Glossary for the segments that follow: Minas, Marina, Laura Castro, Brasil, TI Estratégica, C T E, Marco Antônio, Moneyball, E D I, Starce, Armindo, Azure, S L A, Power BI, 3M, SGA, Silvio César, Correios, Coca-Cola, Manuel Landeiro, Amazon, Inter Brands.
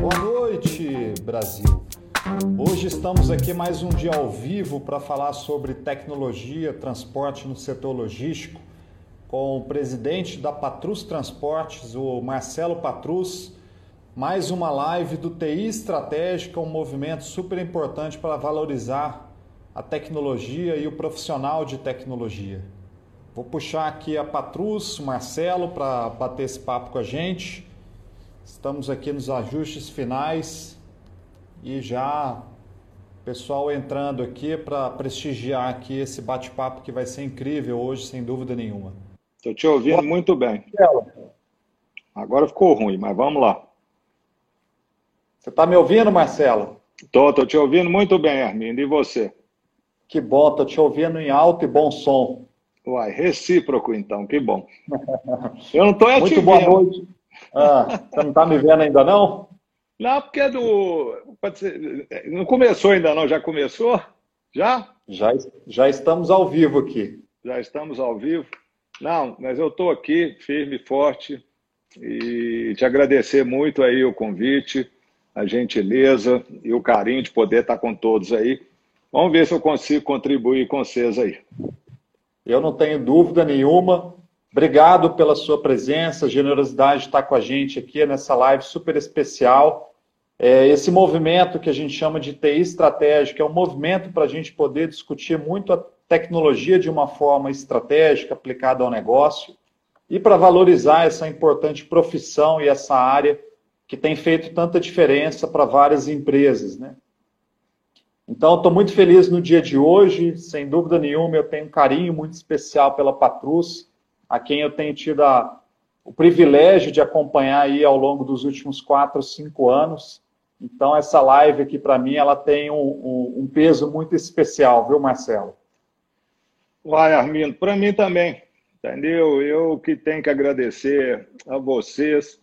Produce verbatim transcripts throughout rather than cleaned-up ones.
Boa noite, Brasil! Hoje estamos aqui mais um dia ao vivo para falar sobre tecnologia, transporte no setor logístico com o presidente da Patrus Transportes, o Marcelo Patrus. Mais uma live do T I Estratégica, um movimento super importante para valorizar a tecnologia e o profissional de tecnologia. Vou puxar aqui a Patrus, o Marcelo, para bater esse papo com a gente. Estamos aqui nos ajustes finais e já o pessoal entrando aqui para prestigiar aqui esse bate-papo que vai ser incrível hoje, sem dúvida nenhuma. Estou te ouvindo muito bem. Agora ficou ruim, mas vamos lá. Você está me ouvindo, Marcelo? Estou, estou te ouvindo muito bem, Armindo. E você? Que bom, estou te ouvindo em alto e bom som. Uai, recíproco então, que bom. Eu não estou ativando. Muito boa noite. Ah, você não está me vendo ainda não? Não, porque é do... Pode ser... Não começou ainda não, já começou? Já? Já, já estamos ao vivo aqui. Já estamos ao vivo. Não, mas eu estou aqui, firme e forte, e te agradecer muito aí o convite, a gentileza e o carinho de poder estar com todos aí. Vamos ver se eu consigo contribuir com vocês aí. Eu não tenho dúvida nenhuma. Obrigado pela sua presença, generosidade de estar com a gente aqui nessa live super especial. É, esse movimento que a gente chama de T I Estratégica é um movimento para a gente poder discutir muito a tecnologia de uma forma estratégica aplicada ao negócio e para valorizar essa importante profissão e essa área que tem feito tanta diferença para várias empresas, né? Então, estou muito feliz no dia de hoje, sem dúvida nenhuma, eu tenho um carinho muito especial pela Patrus, a quem eu tenho tido a, o privilégio de acompanhar aí ao longo dos últimos quatro, cinco anos. Então, essa live aqui, para mim, ela tem um, um, um peso muito especial, viu, Marcelo? Uai, Armindo, para mim também, entendeu? Eu que tenho que agradecer a vocês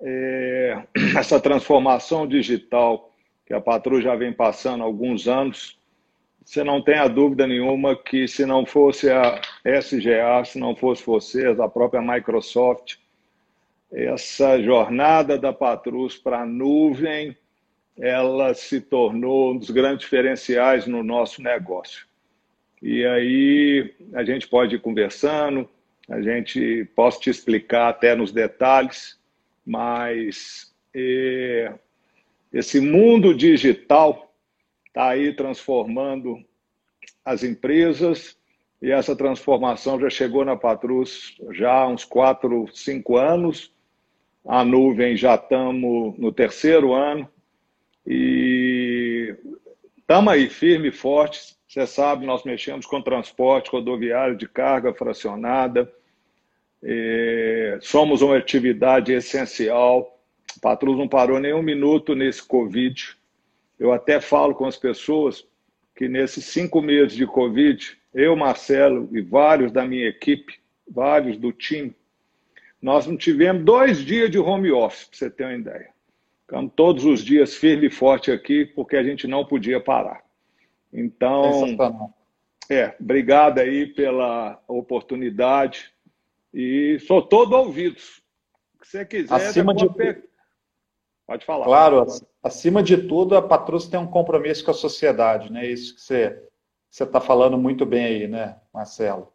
é, essa transformação digital que a Patrus já vem passando há alguns anos. Você não tem a dúvida nenhuma que se não fosse a S G A, se não fosse vocês, a própria Microsoft, essa jornada da Patrus para a nuvem, ela se tornou um dos grandes diferenciais no nosso negócio. E aí a gente pode ir conversando, a gente posso te explicar até nos detalhes, mas... É... Esse mundo digital está aí transformando as empresas e essa transformação já chegou na Patrus já há uns quatro, cinco anos. A nuvem já estamos no terceiro ano e estamos aí firme e forte. Você sabe, nós mexemos com transporte rodoviário de carga fracionada. E somos uma atividade essencial. A Patrus não parou nem um minuto nesse Covid. Eu até falo com as pessoas que nesses cinco meses de Covid, eu, Marcelo e vários da minha equipe, vários do time, nós não tivemos dois dias de home office, para você ter uma ideia. Ficamos todos os dias firme e forte aqui, porque a gente não podia parar. Então, é, obrigado aí pela oportunidade e sou todo ouvidos. O que você quiser... Acima de... pe... Pode falar. Claro, acima de tudo, a Patrus tem um compromisso com a sociedade, né? Isso que você está falando muito bem aí, né, Marcelo?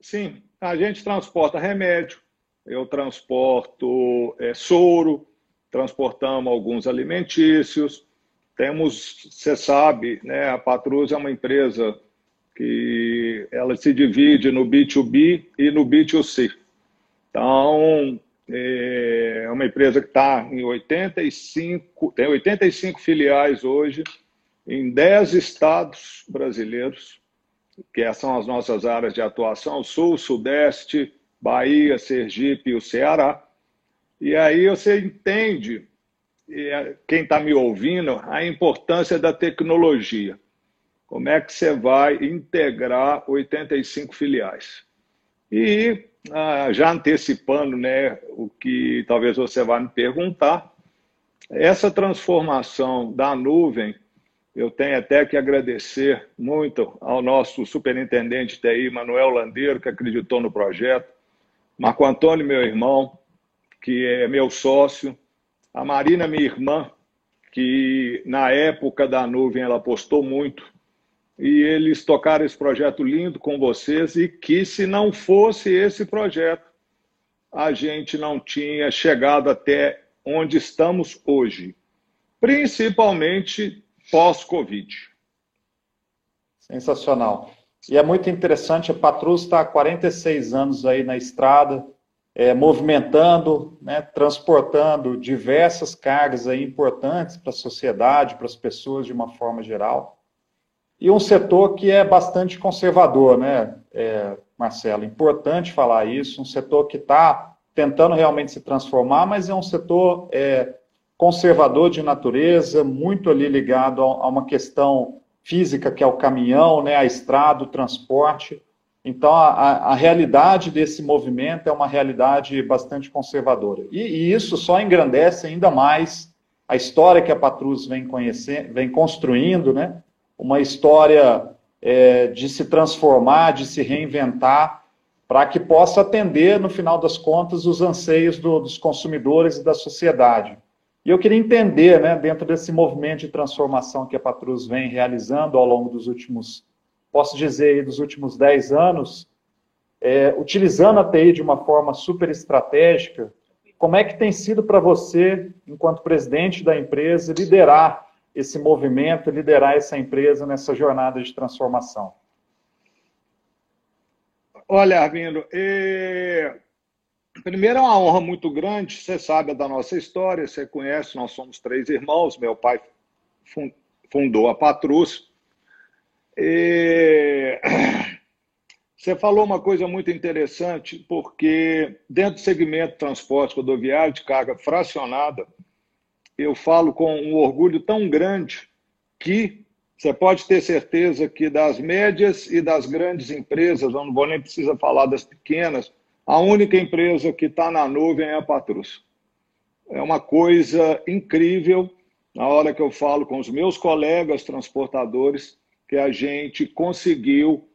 Sim, a gente transporta remédio, eu transporto é, soro, transportamos alguns alimentícios, temos, você sabe, né, a Patrus é uma empresa que ela se divide no B dois B e no B dois C. Então... É uma empresa que está em oitenta e cinco, tem oitenta e cinco filiais hoje, em dez estados brasileiros, que são as nossas áreas de atuação, Sul, Sudeste, Bahia, Sergipe e o Ceará. E aí você entende, quem está me ouvindo, a importância da tecnologia. Como é que você vai integrar oitenta e cinco filiais? E... Ah, já antecipando, né, o que talvez você vá me perguntar, essa transformação da nuvem, eu tenho até que agradecer muito ao nosso superintendente T I, Manuel Landeiro, que acreditou no projeto, Marco Antônio, meu irmão, que é meu sócio. A Marina, minha irmã, que na época da nuvem ela apostou muito. E eles tocaram esse projeto lindo com vocês, e que se não fosse esse projeto, a gente não tinha chegado até onde estamos hoje, principalmente pós-Covid. Sensacional. E é muito interessante, a Patrus está há quarenta e seis anos aí na estrada, é, movimentando, né, transportando diversas cargas aí importantes para a sociedade, para as pessoas de uma forma geral. E um setor que é bastante conservador, né, é, Marcelo? Importante falar isso, um setor que está tentando realmente se transformar, mas é um setor é, conservador de natureza, muito ali ligado a, a uma questão física, que é o caminhão, né, a estrada, o transporte. Então, a, a realidade desse movimento é uma realidade bastante conservadora. E, e isso só engrandece ainda mais a história que a Patrus vem, conhecer, vem construindo, né? Uma história é, de se transformar, de se reinventar, para que possa atender, no final das contas, os anseios do, dos consumidores e da sociedade. E eu queria entender, né, dentro desse movimento de transformação que a Patrus vem realizando ao longo dos últimos, posso dizer, aí, dos últimos dez anos, é, utilizando a T I de uma forma super estratégica, como é que tem sido para você, enquanto presidente da empresa, liderar esse movimento, liderar essa empresa nessa jornada de transformação? Olha, Armindo, é... primeiro é uma honra muito grande, você sabe da nossa história, você conhece, nós somos três irmãos, meu pai fundou a Patrus. É... Você falou uma coisa muito interessante, porque dentro do segmento de transporte rodoviário de carga fracionada, eu falo com um orgulho tão grande que você pode ter certeza que das médias e das grandes empresas, eu não vou nem precisar falar das pequenas, a única empresa que está na nuvem é a Patrus. É uma coisa incrível, na hora que eu falo com os meus colegas transportadores, que a gente conseguiu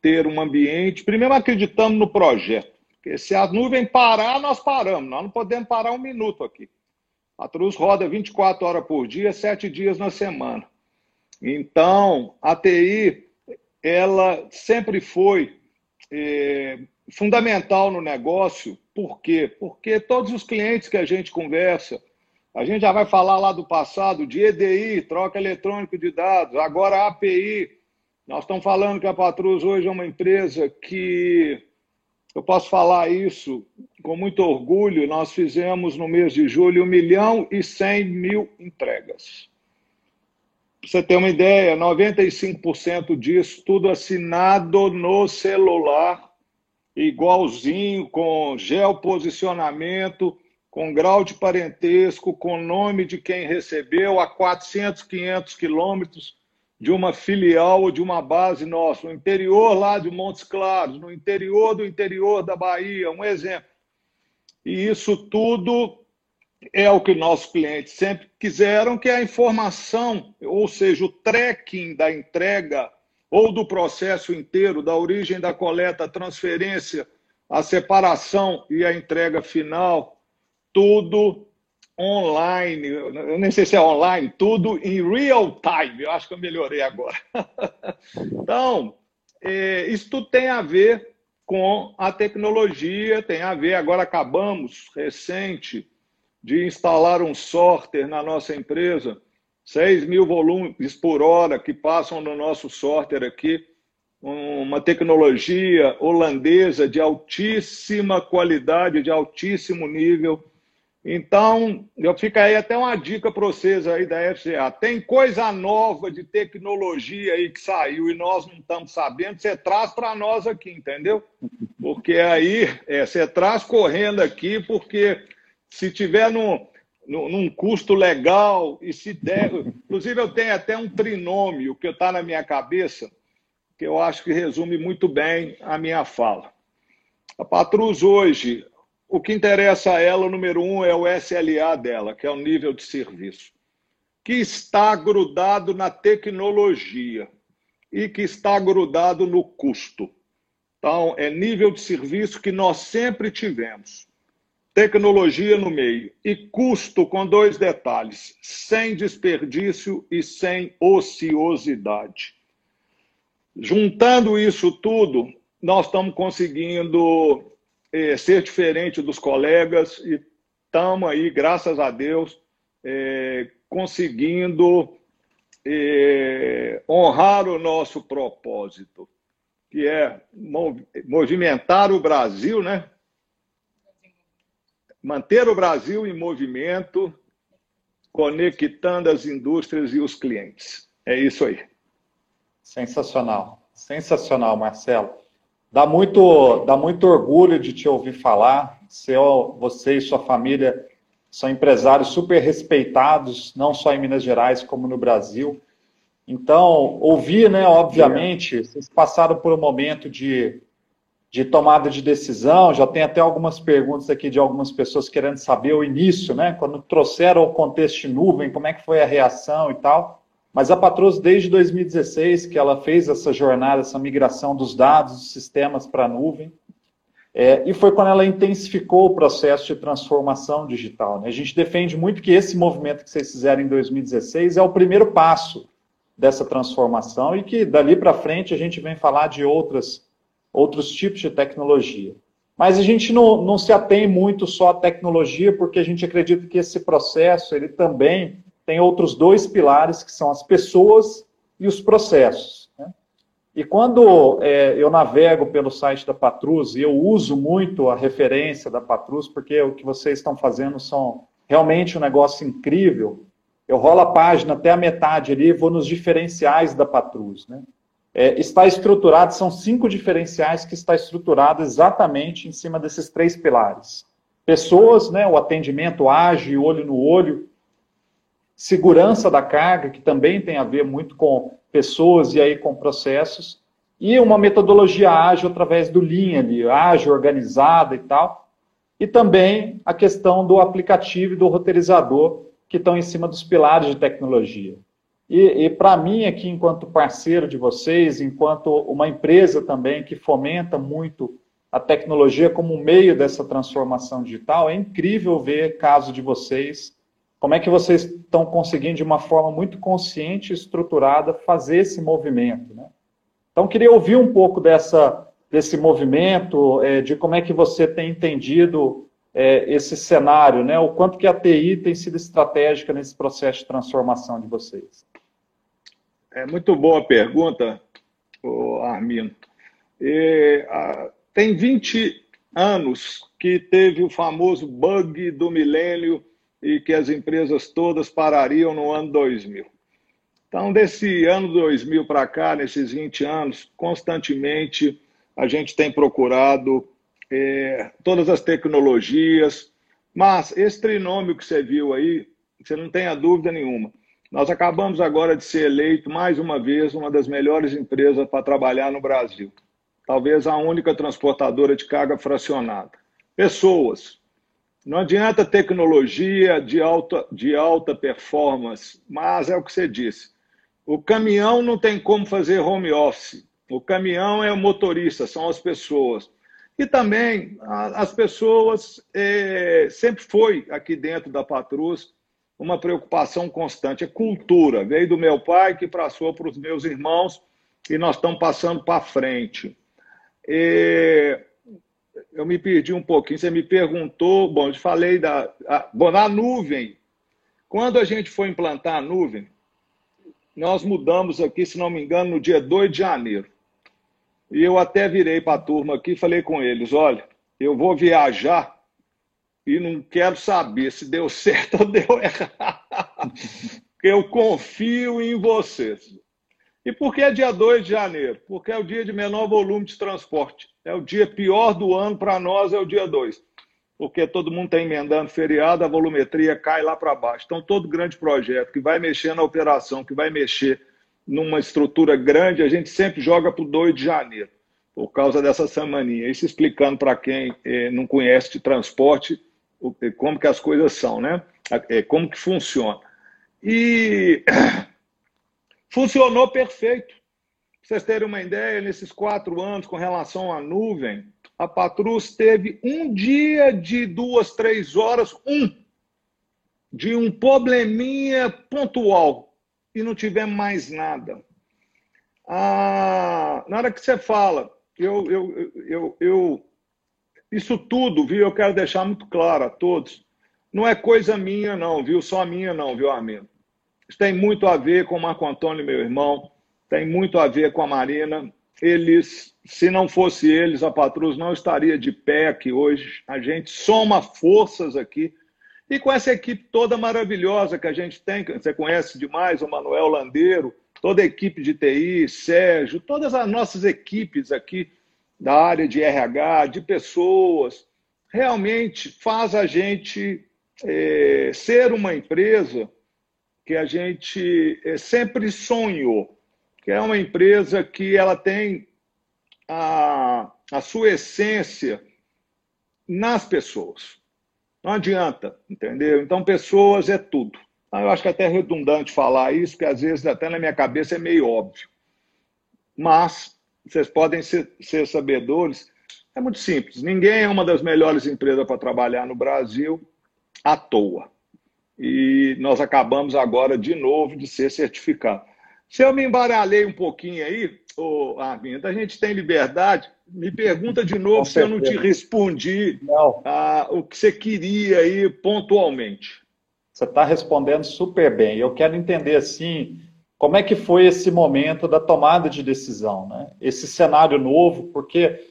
ter um ambiente... Primeiro, acreditamos no projeto, porque se a nuvem parar, nós paramos, nós não podemos parar um minuto aqui. A Patrus roda vinte e quatro horas por dia, sete dias na semana. Então, a T I, ela sempre foi é, fundamental no negócio. Por quê? Porque todos os clientes que a gente conversa, a gente já vai falar lá do passado, de E D I, troca eletrônica de dados, agora A P I. Nós estamos falando que a Patrus hoje é uma empresa que... Eu posso falar isso com muito orgulho. Nós fizemos no mês de julho um milhão e cem mil entregas. Pra você ter uma ideia, noventa e cinco por cento disso, tudo assinado no celular, igualzinho, com geoposicionamento, com grau de parentesco, com nome de quem recebeu, a quatrocentos, quinhentos quilômetros de uma filial ou de uma base nossa, no interior lá de Montes Claros, no interior do interior da Bahia, um exemplo. E isso tudo é o que nossos clientes sempre quiseram, que é a informação, ou seja, o tracking da entrega ou do processo inteiro, da origem da coleta, a transferência, a separação e a entrega final, tudo online, eu nem sei se é online, tudo em real time, eu acho que eu melhorei agora. Então, é, isso tudo tem a ver com a tecnologia, tem a ver, agora acabamos, recente, de instalar um sorter na nossa empresa, seis mil volumes por hora que passam no nosso sorter aqui, uma tecnologia holandesa de altíssima qualidade, de altíssimo nível. Então, eu fico aí até uma dica para vocês aí da S G A. Tem coisa nova de tecnologia aí que saiu e nós não estamos sabendo, você traz para nós aqui, entendeu? Porque aí, é, você traz correndo aqui, porque se tiver num, num, num custo legal e se der... Inclusive, eu tenho até um trinômio que está na minha cabeça, que eu acho que resume muito bem a minha fala. A Patrus hoje... O que interessa a ela, o número um, é o S L A dela, que é o nível de serviço, que está grudado na tecnologia e que está grudado no custo. Então, é nível de serviço que nós sempre tivemos. Tecnologia no meio. E custo com dois detalhes, sem desperdício e sem ociosidade. Juntando isso tudo, nós estamos conseguindo eh, ser diferente dos colegas e estamos aí, graças a Deus, eh, conseguindo eh, honrar o nosso propósito, que é movimentar o Brasil, né? Manter o Brasil em movimento, conectando as indústrias e os clientes. É isso aí. Sensacional. Sensacional, Marcelo. Dá muito, dá muito orgulho de te ouvir falar. Seu, você e sua família são empresários super respeitados, não só em Minas Gerais, como no Brasil. Então, ouvir, né, obviamente, vocês passaram por um momento de... de tomada de decisão, já tem até algumas perguntas aqui de algumas pessoas querendo saber o início, né? Quando trouxeram o contexto de nuvem, como é que foi a reação e tal. Mas a Patrus, desde dois mil e dezesseis, que ela fez essa jornada, essa migração dos dados, dos sistemas para a nuvem, é, e foi quando ela intensificou o processo de transformação digital, né? A gente defende muito que esse movimento que vocês fizeram em dois mil e dezesseis é o primeiro passo dessa transformação e que dali para frente a gente vem falar de outras outros tipos de tecnologia. Mas a gente não, não se atém muito só à tecnologia, porque a gente acredita que esse processo, ele também tem outros dois pilares, que são as pessoas e os processos, né? E quando é, eu navego pelo site da Patrus, e eu uso muito a referência da Patrus, porque o que vocês estão fazendo são realmente um negócio incrível, eu rolo a página até a metade ali, vou nos diferenciais da Patrus, né? É, está estruturado, são cinco diferenciais que está estruturado exatamente em cima desses três pilares. Pessoas, né, o atendimento ágil, olho no olho, segurança da carga, que também tem a ver muito com pessoas e aí com processos, e uma metodologia ágil através do Lean ali, ágil, organizada e tal, e também a questão do aplicativo e do roteirizador, que estão em cima dos pilares de tecnologia. E, e para mim aqui, enquanto parceiro de vocês, enquanto uma empresa também que fomenta muito a tecnologia como meio dessa transformação digital, é incrível ver caso de vocês, como é que vocês estão conseguindo de uma forma muito consciente e estruturada fazer esse movimento, né? Então queria ouvir um pouco dessa, desse movimento, é, de como é que você tem entendido é, esse cenário, né? O quanto que a T I tem sido estratégica nesse processo de transformação de vocês. É muito boa a pergunta, Armindo. E, a, tem vinte anos que teve o famoso bug do milênio e que as empresas todas parariam no ano dois mil. Então, desse ano dois mil para cá, nesses vinte anos, constantemente a gente tem procurado é, todas as tecnologias, mas esse trinômio que você viu aí, você não tem a dúvida nenhuma. Nós acabamos agora de ser eleito, mais uma vez, uma das melhores empresas para trabalhar no Brasil. Talvez a única transportadora de carga fracionada. Pessoas. Não adianta tecnologia de alta, de alta performance, mas é o que você disse. O caminhão não tem como fazer home office. O caminhão é o motorista, são as pessoas. E também as pessoas, é, sempre foi aqui dentro da Patrus, uma preocupação constante, é cultura. Veio do meu pai, que passou para os meus irmãos, e nós estamos passando para frente. E... eu me perdi um pouquinho, você me perguntou, bom, eu falei da... Bom, na nuvem, quando a gente foi implantar a nuvem, nós mudamos aqui, se não me engano, no dia dois de janeiro. E eu até virei para a turma aqui e falei com eles, olha, eu vou viajar, e não quero saber se deu certo ou deu errado. Eu confio em vocês. E por que dia dois de janeiro? Porque é o dia de menor volume de transporte. É o dia pior do ano para nós, é o dia dois. Porque todo mundo está emendando feriado, a volumetria cai lá para baixo. Então, todo grande projeto que vai mexer na operação, que vai mexer numa estrutura grande, a gente sempre joga para o dois de janeiro, por causa dessa semaninha. Isso explicando para quem eh, não conhece de transporte, como que as coisas são, né? Como que funciona. E funcionou perfeito. Pra vocês terem uma ideia, nesses quatro anos com relação à nuvem, a Patrus teve um dia de duas, três horas, um, de um probleminha pontual e não tivemos mais nada. Ah, na hora que você fala, eu, eu, eu, eu, isso tudo, viu? Eu quero deixar muito claro a todos. Não é coisa minha, não, viu? Só minha, não, viu, Armindo? Isso tem muito a ver com o Marco Antônio, meu irmão. Tem muito a ver com a Marina. Eles, se não fosse eles, a Patrus não estaria de pé aqui hoje. A gente soma forças aqui. E com essa equipe toda maravilhosa que a gente tem, você conhece demais o Manuel Landeiro, toda a equipe de T I, Sérgio, todas as nossas equipes aqui da área de R H, de pessoas, realmente faz a gente é, ser uma empresa que a gente é, sempre sonhou, que é uma empresa que ela tem a, a sua essência nas pessoas. Não adianta, entendeu? Então, pessoas é tudo. Eu acho que é até redundante falar isso, porque às vezes até na minha cabeça é meio óbvio. Mas, vocês podem ser, ser sabedores, é muito simples. Ninguém é uma das melhores empresas para trabalhar no Brasil à toa. E nós acabamos agora, de novo, de ser certificado. Se eu me embaralhei um pouquinho aí, oh, Armindo, a gente tem liberdade. Me pergunta de novo se eu não te respondi não. Ah, o que você queria aí pontualmente. Você está respondendo super bem. Eu quero entender, assim, como é que foi esse momento da tomada de decisão, né? Esse cenário novo, porque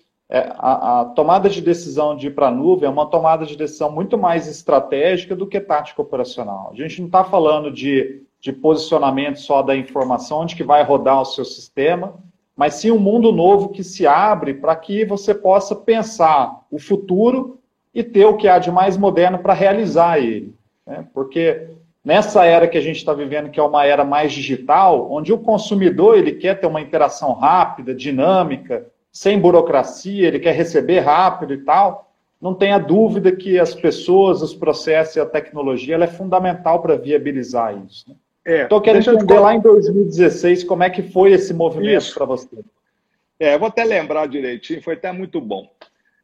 a, a tomada de decisão de ir para a nuvem é uma tomada de decisão muito mais estratégica do que tática operacional. A gente não está falando de, de posicionamento só da informação, onde que vai rodar o seu sistema, mas sim um mundo novo que se abre para que você possa pensar o futuro e ter o que há de mais moderno para realizar ele. Né? Porque nessa era que a gente está vivendo, que é uma era mais digital, onde o consumidor ele quer ter uma interação rápida, dinâmica, sem burocracia, ele quer receber rápido e tal, não tenha dúvida que as pessoas, os processos e a tecnologia ela é fundamental para viabilizar isso. Né? É, Estou querendo entender te... lá em dois mil e dezesseis como é que foi esse movimento para você. É, eu vou até lembrar direitinho, foi até muito bom.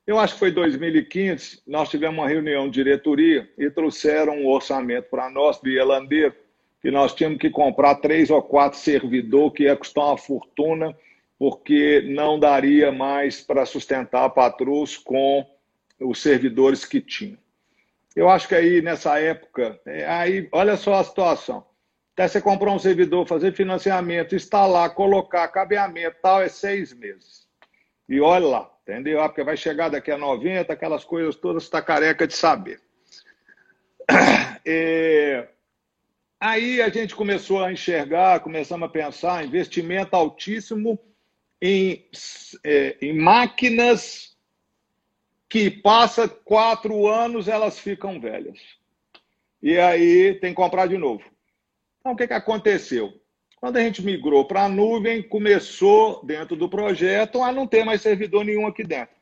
Eu acho que foi dois mil e quinze, nós tivemos uma reunião de diretoria e trouxeram um orçamento para nós, via Landeiro, que nós tínhamos que comprar três ou quatro servidores, que ia custar uma fortuna, porque não daria mais para sustentar a Patrus com os servidores que tinha. Eu acho que aí, nessa época, aí, olha só a situação. Até você comprar um servidor, fazer financiamento, instalar, colocar, cabeamento tal, é seis meses. E olha lá, entendeu? Ah, porque vai chegar daqui a noventa, aquelas coisas todas, está careca de saber. É... Aí a gente começou a enxergar, começamos a pensar, investimento altíssimo em, é, em máquinas que passa quatro anos, elas ficam velhas. E aí tem que comprar de novo. Então, o que, que aconteceu? Quando a gente migrou para a nuvem, começou dentro do projeto a não ter mais servidor nenhum aqui dentro.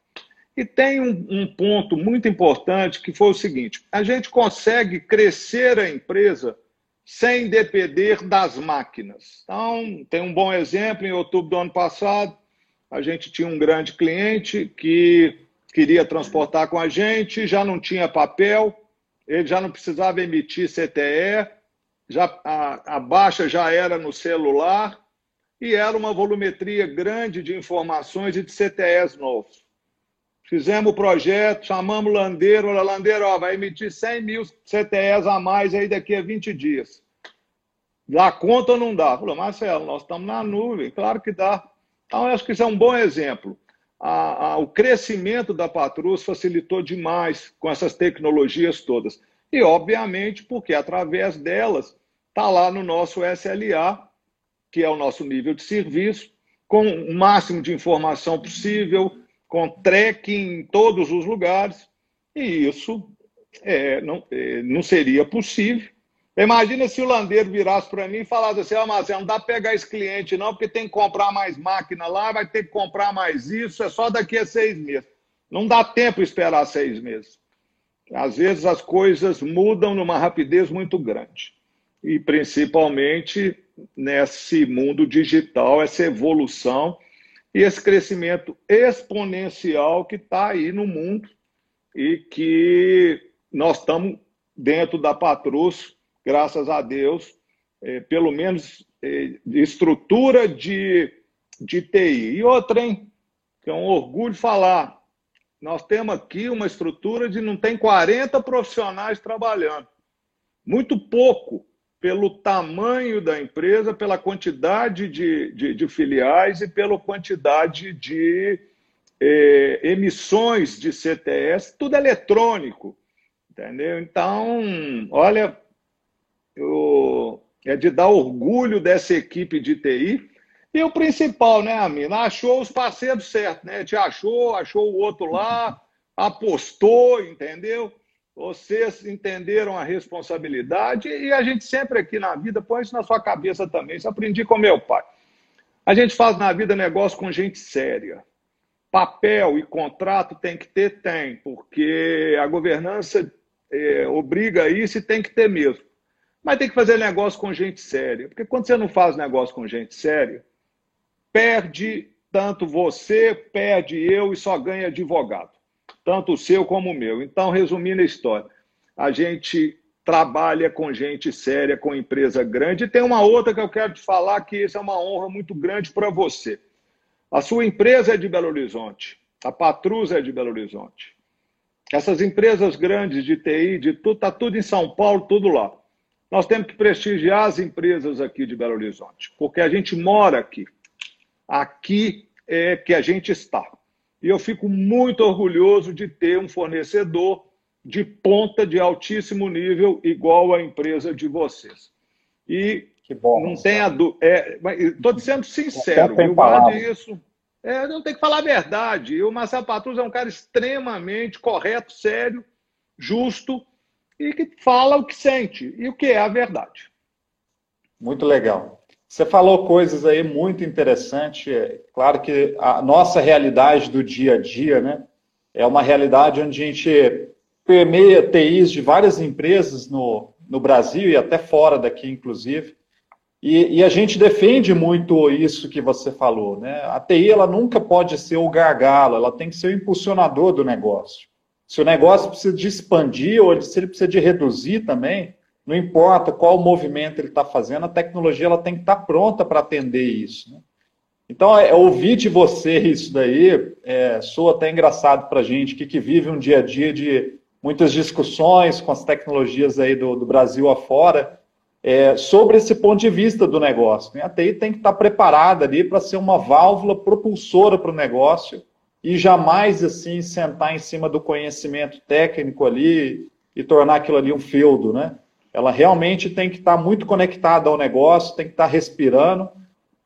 E tem um, um ponto muito importante que foi o seguinte, a gente consegue crescer a empresa sem depender das máquinas. Então, tem um bom exemplo, em outubro do ano passado, a gente tinha um grande cliente que queria transportar com a gente, já não tinha papel, ele já não precisava emitir C T E, já, a, a baixa já era no celular e era uma volumetria grande de informações e de C T Es novos. Fizemos o projeto, chamamos o Landeiro, o Landeiro ó, vai emitir cem mil C T Es a mais aí daqui a vinte dias. Dá conta ou não dá? Falou, Marcelo, nós estamos na nuvem, claro que dá. Então, eu acho que isso é um bom exemplo. A, a, o crescimento da Patrus facilitou demais com essas tecnologias todas. E, obviamente, porque através delas está lá no nosso S L A, que é o nosso nível de serviço, com o máximo de informação possível, com tracking em todos os lugares, e isso é, não, é, não seria possível. Imagina se o Landeiro virasse para mim e falasse assim, ó, oh, Marcelo, não dá para pegar esse cliente não, porque tem que comprar mais máquina lá, vai ter que comprar mais isso, é só daqui a seis meses. Não dá tempo esperar seis meses. Às vezes as coisas mudam numa rapidez muito grande. E principalmente nesse mundo digital, essa evolução e esse crescimento exponencial que está aí no mundo e que nós estamos dentro da Patrus, graças a Deus, é, pelo menos é, de estrutura de, de T I. E outra, hein, que é um orgulho falar, nós temos aqui uma estrutura de não tem quarenta profissionais trabalhando. Muito pouco, pelo tamanho da empresa, pela quantidade de, de, de filiais e pela quantidade de eh, emissões de C T S, tudo eletrônico, entendeu? Então, olha, eu, é de dar orgulho dessa equipe de T I. E o principal, né, Amina? Achou os parceiros certos, né? Te achou, achou o outro lá, apostou, entendeu? Vocês entenderam a responsabilidade e a gente sempre aqui na vida, põe isso na sua cabeça também, isso aprendi com meu pai. A gente faz na vida negócio com gente séria. Papel e contrato tem que ter, tem, porque a governança é, obriga isso e tem que ter mesmo. Mas tem que fazer negócio com gente séria, porque quando você não faz negócio com gente séria, perde tanto você, perde eu e só ganha advogado. Tanto o seu como o meu. Então, resumindo a história, a gente trabalha com gente séria, com empresa grande. E tem uma outra que eu quero te falar, que isso é uma honra muito grande para você. A sua empresa é de Belo Horizonte. A Patrus é de Belo Horizonte. Essas empresas grandes de T I, de tudo, está tudo em São Paulo, tudo lá. Nós temos que prestigiar as empresas aqui de Belo Horizonte, porque a gente mora aqui. Aqui é que a gente está. E eu fico muito orgulhoso de ter um fornecedor de ponta, de altíssimo nível, igual a empresa de vocês. E que bom, não tenha dúvida. Estou sendo sincero, eu guardo isso. É, não tem que falar a verdade. O Marcelo Patrus é um cara extremamente correto, sério, justo e que fala o que sente e o que é a verdade. Muito legal. Você falou coisas aí muito interessantes. Claro que a nossa realidade do dia a dia, né, é uma realidade onde a gente permeia T Is de várias empresas no, no Brasil e até fora daqui, inclusive. E, e a gente defende muito isso que você falou, né? A T I ela nunca pode ser o gargalo, ela tem que ser o impulsionador do negócio. Se o negócio precisa de expandir ou se ele precisa de reduzir também, não importa qual movimento ele está fazendo, a tecnologia ela tem que estar pronta para atender isso, né? Então, é, ouvir de você isso daí, é, soa até engraçado para a gente, que, que vive um dia a dia de muitas discussões com as tecnologias aí do, do Brasil afora, é, sobre esse ponto de vista do negócio, né? A T I tem que estar preparada ali para ser uma válvula propulsora para o negócio e jamais assim sentar em cima do conhecimento técnico ali e tornar aquilo ali um feudo, né? Ela realmente tem que estar muito conectada ao negócio, tem que estar respirando.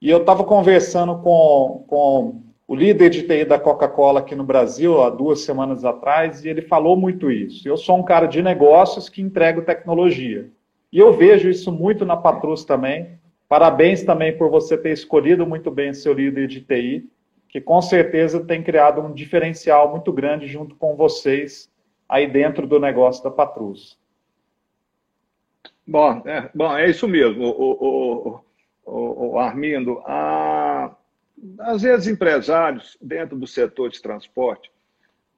E eu estava conversando com, com o líder de T I da Coca-Cola aqui no Brasil, há duas semanas atrás, e ele falou muito isso. Eu sou um cara de negócios que entrego tecnologia. E eu vejo isso muito na Patrus também. Parabéns também por você ter escolhido muito bem seu líder de T I, que com certeza tem criado um diferencial muito grande junto com vocês aí dentro do negócio da Patrus. Bom, é, bom, é isso mesmo, o, o, o, o Armindo. A, às vezes, empresários, dentro do setor de transporte,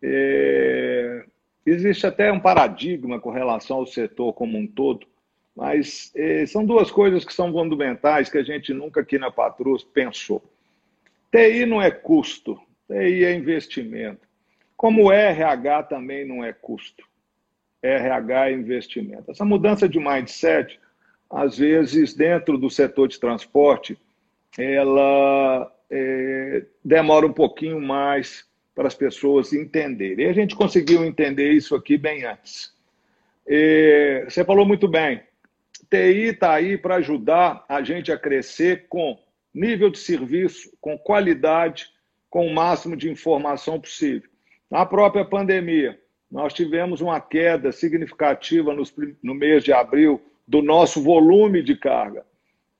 é, existe até um paradigma com relação ao setor como um todo, mas é, são duas coisas que são fundamentais que a gente nunca aqui na Patrus pensou. T I não é custo, T I é investimento. Como o R H também não é custo. R H e investimento. Essa mudança de mindset, às vezes, dentro do setor de transporte, ela é, demora um pouquinho mais para as pessoas entenderem. E a gente conseguiu entender isso aqui bem antes. E você falou muito bem. T I está aí para ajudar a gente a crescer com nível de serviço, com qualidade, com o máximo de informação possível. Na própria pandemia, nós tivemos uma queda significativa nos, no mês de abril do nosso volume de carga.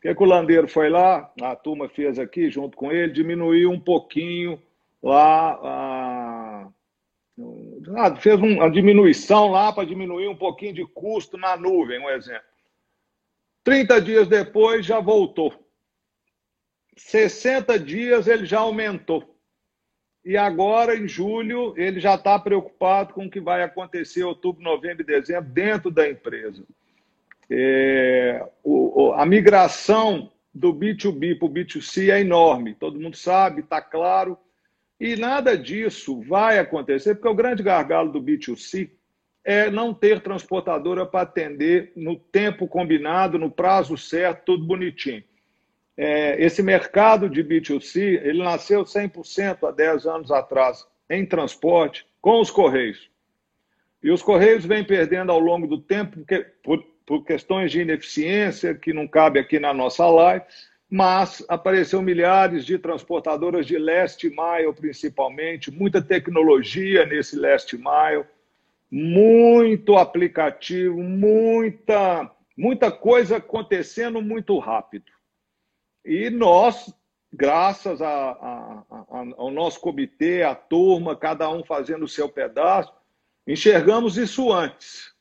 O que o Landeiro foi lá, a turma fez aqui junto com ele, diminuiu um pouquinho lá, a, fez uma diminuição lá para diminuir um pouquinho de custo na nuvem, um exemplo. trinta dias depois já voltou. sessenta dias ele já aumentou. E agora, em julho, ele já está preocupado com o que vai acontecer em outubro, novembro e dezembro dentro da empresa. É, o, a migração do B dois B para o B dois C é enorme. Todo mundo sabe, está claro. E nada disso vai acontecer, porque o grande gargalo do B dois C é não ter transportadora para atender no tempo combinado, no prazo certo, tudo bonitinho. É, esse mercado de B dois C, ele nasceu cem por cento há dez anos atrás em transporte com os Correios. E os Correios vêm perdendo ao longo do tempo porque, por, por questões de ineficiência, que não cabe aqui na nossa live, mas apareceram milhares de transportadoras de last mile, principalmente, muita tecnologia nesse last mile, muito aplicativo, muita, muita coisa acontecendo muito rápido. E nós, graças a, a, a, ao nosso comitê, à turma, cada um fazendo o seu pedaço, enxergamos isso antes.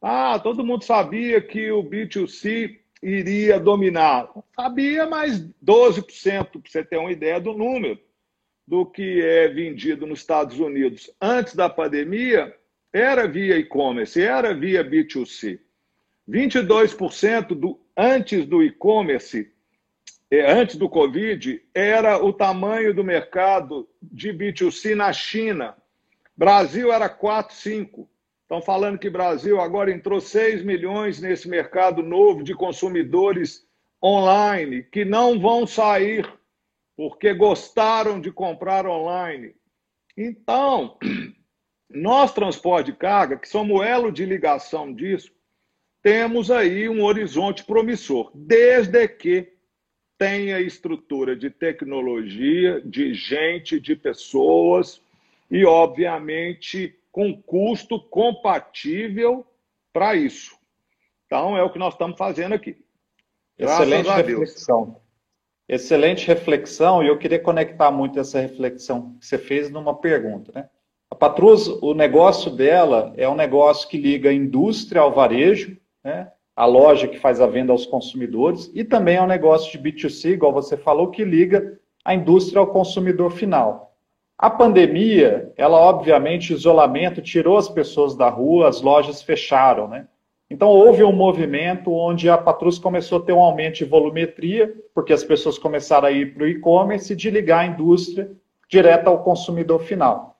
Ah, todo mundo sabia que o B dois C iria dominar. Sabia, mas doze por cento, para você ter uma ideia do número do que é vendido nos Estados Unidos antes da pandemia, era via e-commerce, era via B dois C. vinte e dois por cento do, antes do e-commerce, é, antes do Covid, era o tamanho do mercado de B dois C na China. Brasil era quatro, cinco. Estão falando que o Brasil agora entrou seis milhões nesse mercado novo de consumidores online, que não vão sair porque gostaram de comprar online. Então, nós, transporte de carga, que somos o elo de ligação disso, temos aí um horizonte promissor, desde que tenha estrutura de tecnologia, de gente, de pessoas e, obviamente, com custo compatível para isso. Então, é o que nós estamos fazendo aqui. Excelente reflexão. Excelente reflexão, e eu queria conectar muito essa reflexão que você fez numa pergunta, né? A Patrus, o negócio dela é um negócio que liga a indústria ao varejo, né? A loja que faz a venda aos consumidores, e também é um negócio de B dois C, igual você falou, que liga a indústria ao consumidor final. A pandemia, ela obviamente, isolamento, tirou as pessoas da rua, as lojas fecharam, né? Então houve um movimento onde a Patrus começou a ter um aumento de volumetria, porque as pessoas começaram a ir para o e-commerce e de ligar a indústria direto ao consumidor final.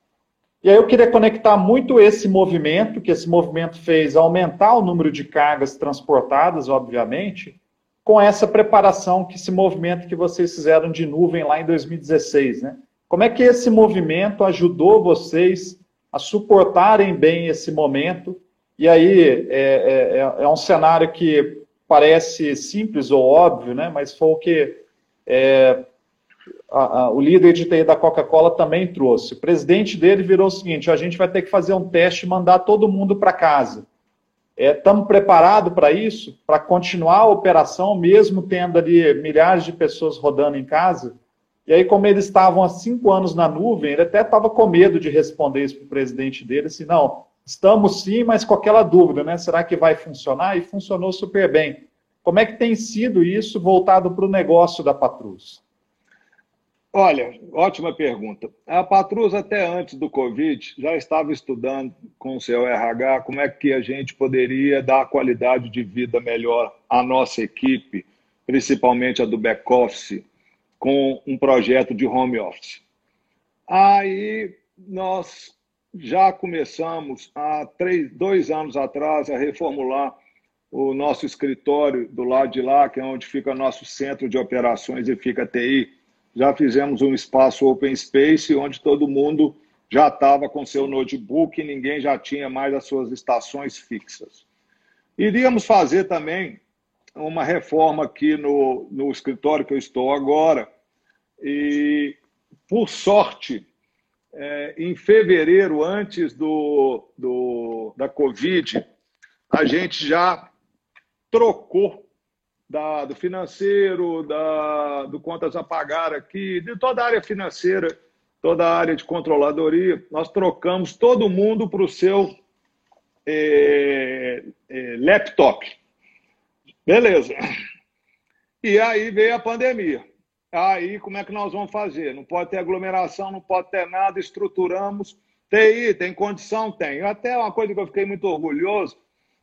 E aí eu queria conectar muito esse movimento, que esse movimento fez aumentar o número de cargas transportadas, obviamente, com essa preparação, que esse movimento que vocês fizeram de nuvem lá em dois mil e dezesseis, né? Como é que esse movimento ajudou vocês a suportarem bem esse momento? E aí é, é, é um cenário que parece simples ou óbvio, né? Mas foi o que... É, A, a, o líder de T I da Coca-Cola também trouxe. O presidente dele virou o seguinte: a gente vai ter que fazer um teste e mandar todo mundo para casa. Estamos é, preparados para isso? Para continuar a operação, mesmo tendo ali milhares de pessoas rodando em casa? E aí, como eles estavam há cinco anos na nuvem, ele até estava com medo de responder isso para o presidente dele, assim, não, estamos sim, mas com aquela dúvida, né? Será que vai funcionar? E funcionou super bem. Como é que tem sido isso voltado para o negócio da Patrus? Olha, ótima pergunta. A Patrus, até antes do Covid, já estava estudando com o seu R H como é que a gente poderia dar qualidade de vida melhor à nossa equipe, principalmente a do back-office, com um projeto de home office. Aí nós já começamos, há três, dois anos atrás, a reformular o nosso escritório do lado de lá, que é onde fica nosso centro de operações e fica a T I. Já fizemos um espaço open space onde todo mundo já estava com seu notebook e ninguém já tinha mais as suas estações fixas. Iríamos fazer também uma reforma aqui no, no escritório que eu estou agora. E, por sorte, é, em fevereiro, antes do, do, da Covid, a gente já trocou Da, do financeiro, da, do contas a pagar aqui, de toda a área financeira, toda a área de controladoria, nós trocamos todo mundo para o seu é, é, laptop. Beleza. E aí veio a pandemia. Aí, como é que nós vamos fazer? Não pode ter aglomeração, não pode ter nada, estruturamos. T I, tem condição? Tem. Até uma coisa que eu fiquei muito orgulhoso,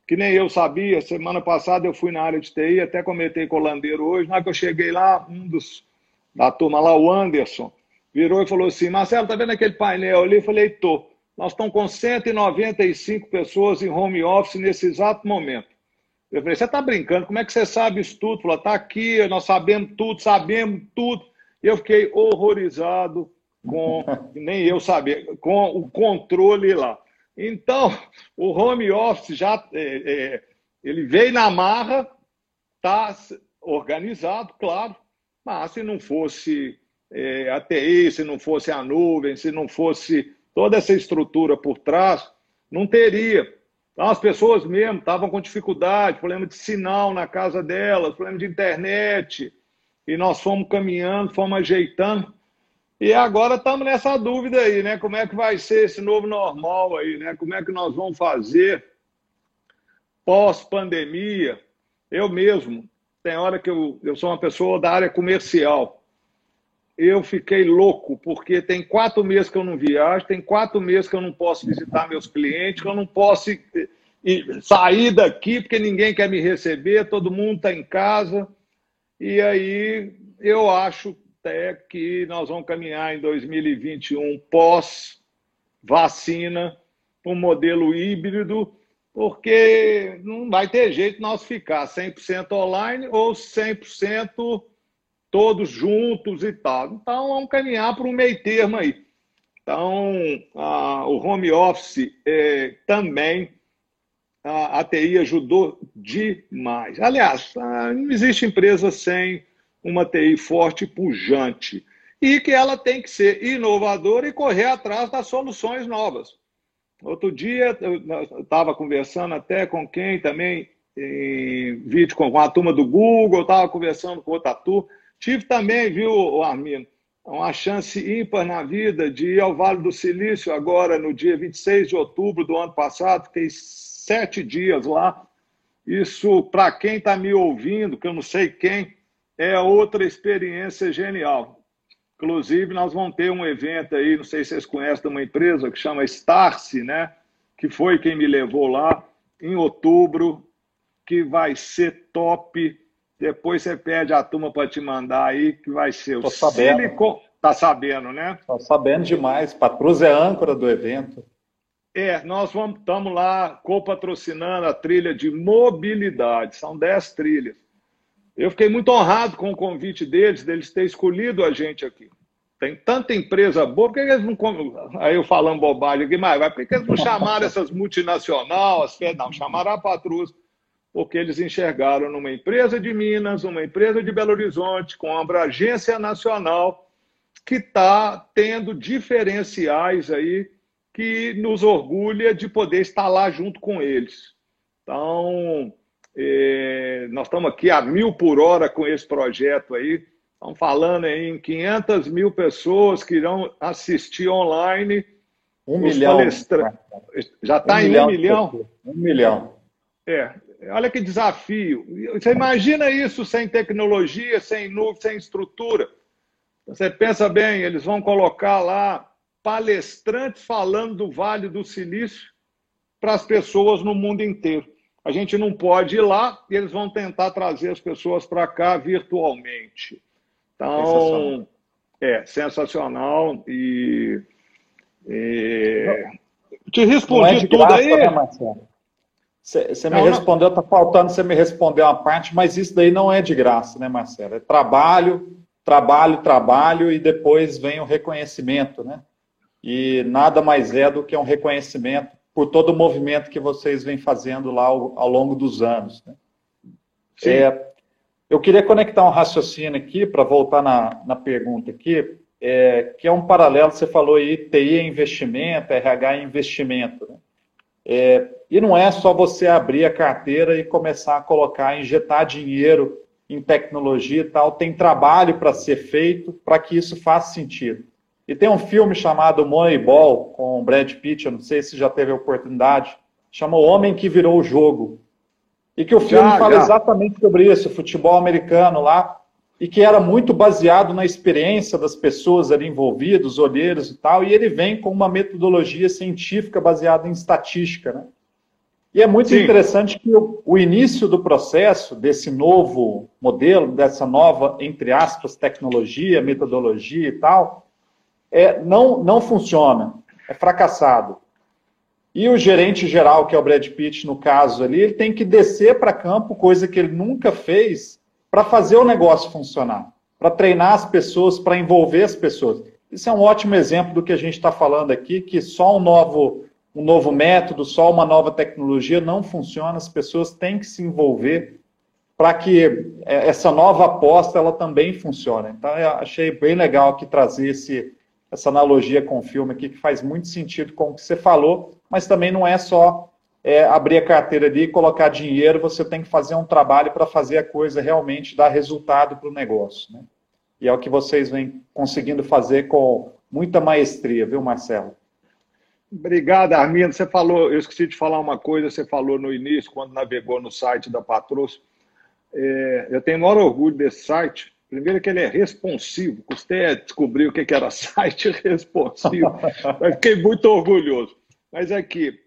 que nem eu sabia, semana passada eu fui na área de T I, até comentei com o Landeiro hoje, na hora que eu cheguei lá, um dos da turma lá, o Anderson, virou e falou assim, Marcelo, tá vendo aquele painel ali? Eu falei, tô. Nós estamos com cento e noventa e cinco pessoas em home office nesse exato momento. Eu falei, você tá brincando, como é que você sabe isso tudo? Falou, tá aqui, nós sabemos tudo, sabemos tudo. E eu fiquei horrorizado com, nem eu sabia, com o controle lá. Então, o home office já é, é, ele veio na marra, está organizado, claro, mas se não fosse é, a T I, se não fosse a nuvem, se não fosse toda essa estrutura por trás, não teria. Então, as pessoas mesmo estavam com dificuldade, problema de sinal na casa delas, problema de internet, e nós fomos caminhando, fomos ajeitando. E agora estamos nessa dúvida aí, né? Como é que vai ser esse novo normal aí, né? Como é que nós vamos fazer pós-pandemia? Eu mesmo, tem hora que eu, eu sou uma pessoa da área comercial. Eu fiquei louco, porque tem quatro meses que eu não viajo, tem quatro meses que eu não posso visitar meus clientes, que eu não posso ir, ir, sair daqui, porque ninguém quer me receber, todo mundo está em casa. E aí eu acho é que nós vamos caminhar em dois mil e vinte e um pós-vacina, um modelo híbrido, porque não vai ter jeito nós ficar cem por cento online ou cem por cento todos juntos e tal. Então, vamos caminhar para um meio termo aí. Então, a, o home office é, também, a, a T I ajudou demais. Aliás, a, não existe empresa sem uma T I forte e pujante, e que ela tem que ser inovadora e correr atrás das soluções novas. Outro dia, eu estava conversando até com quem também, em vídeo com a turma do Google, estava conversando com o Tatu, tive também, viu, Armindo, uma chance ímpar na vida de ir ao Vale do Silício agora, no dia vinte e seis de outubro do ano passado, fiquei sete dias lá. Isso, para quem está me ouvindo, que eu não sei quem, é outra experiência genial. Inclusive, nós vamos ter um evento aí, não sei se vocês conhecem, de uma empresa que chama Starce, né? Que foi quem me levou lá, em outubro, que vai ser top. Depois você pede a turma para te mandar aí, que vai ser o Silicon... Tá sabendo, né? Tô sabendo demais. Patrus é âncora do evento. É, nós vamos, estamos lá copatrocinando a trilha de mobilidade. São dez trilhas. Eu fiquei muito honrado com o convite deles, deles ter escolhido a gente aqui. Tem tanta empresa boa, por que eles não... Aí eu falando bobagem aqui, mas por que eles não chamaram essas multinacionais? Não, chamaram a Patrus, porque eles enxergaram numa empresa de Minas, uma empresa de Belo Horizonte, com uma agência nacional, que está tendo diferenciais aí, que nos orgulha de poder estar lá junto com eles. Então... É, nós estamos aqui a mil por hora com esse projeto aí, estamos falando aí em quinhentas mil pessoas que irão assistir online. Um milhão. Palestra... Já está um em milhão um milhão? Um milhão. É, olha que desafio. Você imagina isso sem tecnologia, sem nuvem, sem estrutura. Você pensa bem, eles vão colocar lá palestrantes falando do Vale do Silício para as pessoas no mundo inteiro. A gente não pode ir lá e eles vão tentar trazer as pessoas para cá virtualmente. Então, sensacional. é sensacional. E, e... te respondi é tudo graça, aí. Né, você você não, me respondeu, está faltando você me responder uma parte, mas isso daí não é de graça, né, Marcelo? É trabalho, trabalho, trabalho e depois vem o reconhecimento, né? E nada mais é do que um reconhecimento por todo o movimento que vocês vêm fazendo lá ao, ao longo dos anos. Né? É, eu queria conectar um raciocínio aqui, para voltar na, na pergunta aqui, é, que é um paralelo, você falou aí, T I é investimento, R H é investimento. Né? É, e não é só você abrir a carteira e começar a colocar, injetar dinheiro em tecnologia e tal, tem trabalho para ser feito para que isso faça sentido. E tem um filme chamado Moneyball, com o Brad Pitt, eu não sei se já teve a oportunidade, chama O Homem que Virou o Jogo. E que o filme já, fala já. exatamente sobre isso, futebol americano lá, e que era muito baseado na experiência das pessoas ali envolvidas, os olheiros e tal, e ele vem com uma metodologia científica baseada em estatística, né? E é muito Sim. interessante que o, o início do processo, desse novo modelo, dessa nova, entre aspas, tecnologia, metodologia e tal, é, não, não funciona, é fracassado. E o gerente geral, que é o Brad Pitt, no caso ali, ele tem que descer para campo, coisa que ele nunca fez, para fazer o negócio funcionar, para treinar as pessoas, para envolver as pessoas. Isso é um ótimo exemplo do que a gente está falando aqui, que só um novo, um novo método, só uma nova tecnologia não funciona, as pessoas têm que se envolver para que essa nova aposta ela também funcione. Então, eu achei bem legal aqui trazer esse, essa analogia com o filme aqui, que faz muito sentido com o que você falou, mas também não é só é, abrir a carteira ali e colocar dinheiro, você tem que fazer um trabalho para fazer a coisa realmente dar resultado para o negócio, né? E é o que vocês vêm conseguindo fazer com muita maestria, viu, Marcelo? Obrigado, Armindo. Você falou, eu esqueci de falar uma coisa, você falou no início, quando navegou no site da Patrus. É, eu tenho o maior orgulho desse site. Primeiro que ele é responsivo, custei descobrir o que era site responsivo. Eu fiquei muito orgulhoso. Mas aqui,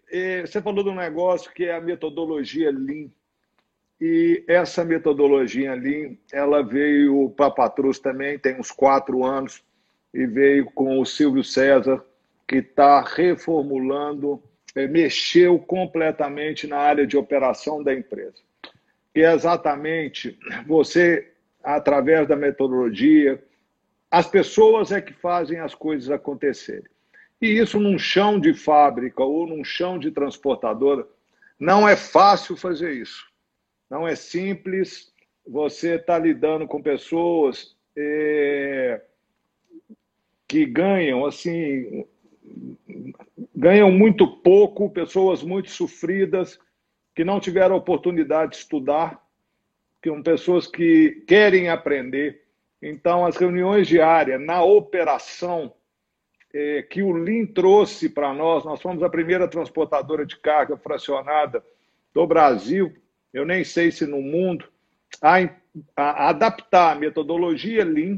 você falou de um negócio que é a metodologia Lean. E essa metodologia Lean, ela veio para a Patrus também, tem uns quatro anos, e veio com o Silvio César, que está reformulando, mexeu completamente na área de operação da empresa. E é exatamente você, através da metodologia, as pessoas é que fazem as coisas acontecerem. E isso num chão de fábrica ou num chão de transportadora, não é fácil fazer isso. Não é simples, você está lidando com pessoas é, que ganham, assim, ganham muito pouco, pessoas muito sofridas, que não tiveram a oportunidade de estudar, que são pessoas que querem aprender. Então, as reuniões diárias, na operação, É, que o Lean trouxe para nós, nós fomos a primeira transportadora de carga fracionada do Brasil, eu nem sei se no mundo, a, a adaptar a metodologia Lean,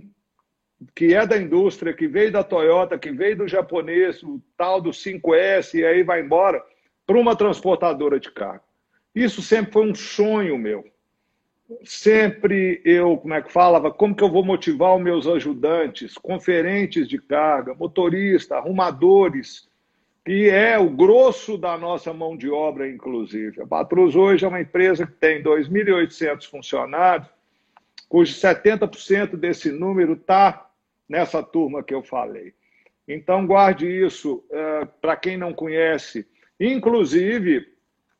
que é da indústria, que veio da Toyota, que veio do japonês, o tal do cinco S, e aí vai embora, para uma transportadora de carga. Isso sempre foi um sonho meu. Sempre eu, como é que falava, como que eu vou motivar os meus ajudantes, conferentes de carga, motorista, arrumadores, que é o grosso da nossa mão de obra, inclusive. A Patrus hoje é uma empresa que tem dois mil e oitocentos funcionários, cujo setenta por cento desse número está nessa turma que eu falei. Então, guarde isso, uh, para quem não conhece. Inclusive,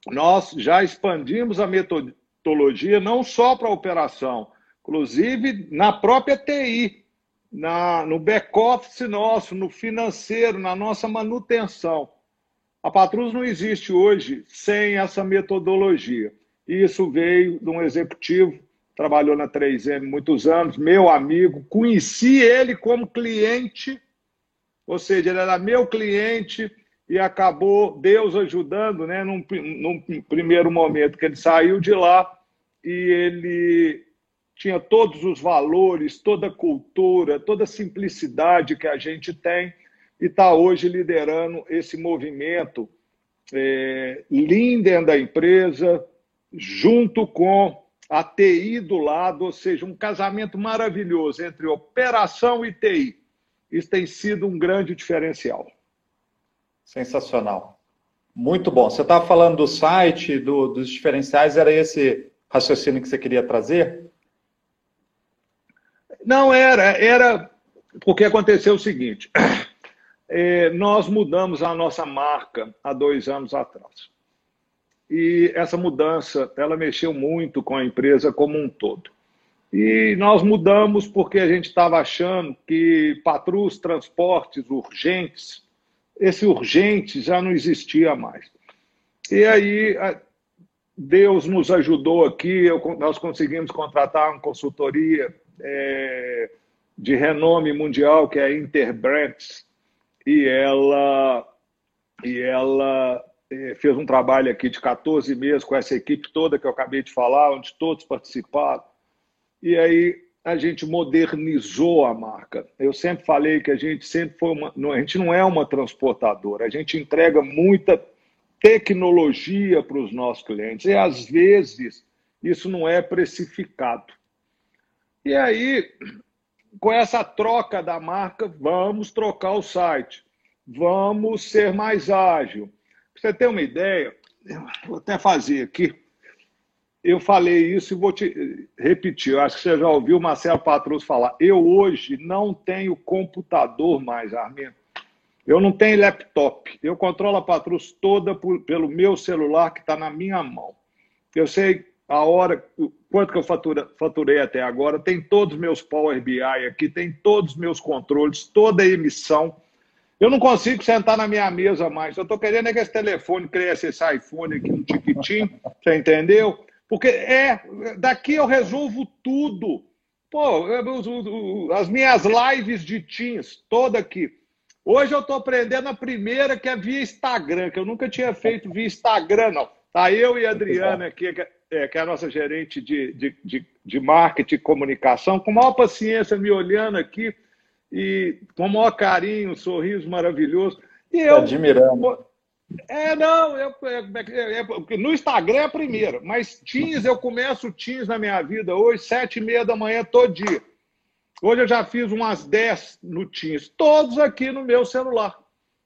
nós já expandimos a metodologia, metodologia não só para a operação, inclusive na própria T I, na, no back-office nosso, no financeiro, na nossa manutenção. A Patrus não existe hoje sem essa metodologia. E isso veio de um executivo, trabalhou na três M muitos anos, meu amigo, conheci ele como cliente, ou seja, ele era meu cliente, e acabou Deus ajudando, né, num, num primeiro momento que ele saiu de lá, e ele tinha todos os valores, toda a cultura, toda a simplicidade que a gente tem, e está hoje liderando esse movimento é, Lean dentro da empresa, junto com a T I do lado, ou seja, um casamento maravilhoso entre operação e T I. Isso tem sido um grande diferencial. Sensacional. Muito bom. Você estava falando do site, do, dos diferenciais, era esse raciocínio que você queria trazer? Não, era. Era porque aconteceu o seguinte. É, nós mudamos a nossa marca há dois anos atrás. E essa mudança, ela mexeu muito com a empresa como um todo. E nós mudamos porque a gente estava achando que Patrus Transportes Urgentes, esse urgente já não existia mais. E aí, Deus nos ajudou aqui, eu, nós conseguimos contratar uma consultoria é, de renome mundial, que é a Inter Brands, e ela, e ela fez um trabalho aqui de quatorze meses com essa equipe toda que eu acabei de falar, onde todos participaram. E aí a gente modernizou a marca. Eu sempre falei que a gente sempre foi uma... A gente não é uma transportadora, a gente entrega muita tecnologia para os nossos clientes. E, às vezes, isso não é precificado. E aí, com essa troca da marca, vamos trocar o site. Vamos ser mais ágil. Pra você ter uma ideia, eu vou até fazer aqui. Eu falei isso e vou te repetir. Eu acho que você já ouviu o Marcelo Patrus falar. Eu hoje não tenho computador mais, Armindo. Eu não tenho laptop. Eu controlo a Patrus toda por, pelo meu celular que está na minha mão. Eu sei a hora, quanto que eu fatura, faturei até agora. Tem todos os meus Power B I aqui, tem todos os meus controles, toda a emissão. Eu não consigo sentar na minha mesa mais. Eu estou querendo é que esse telefone cresça, esse iPhone aqui, um tiquitinho, você entendeu? Porque é, daqui eu resolvo tudo. Pô, as minhas lives de Teams, toda aqui. Hoje eu estou aprendendo a primeira, que é via Instagram, que eu nunca tinha feito via Instagram, não. Tá eu e a Adriana aqui, que é, que é a nossa gerente de, de, de, de marketing e comunicação, com maior paciência me olhando aqui, e com o maior carinho, um sorriso maravilhoso. E eu, admirando. É, não, eu, eu, eu, no Instagram é a primeira, mas Teams, eu começo Teams na minha vida hoje, sete e meia da manhã, todo dia. Hoje eu já fiz umas dez no Teams, todos aqui no meu celular,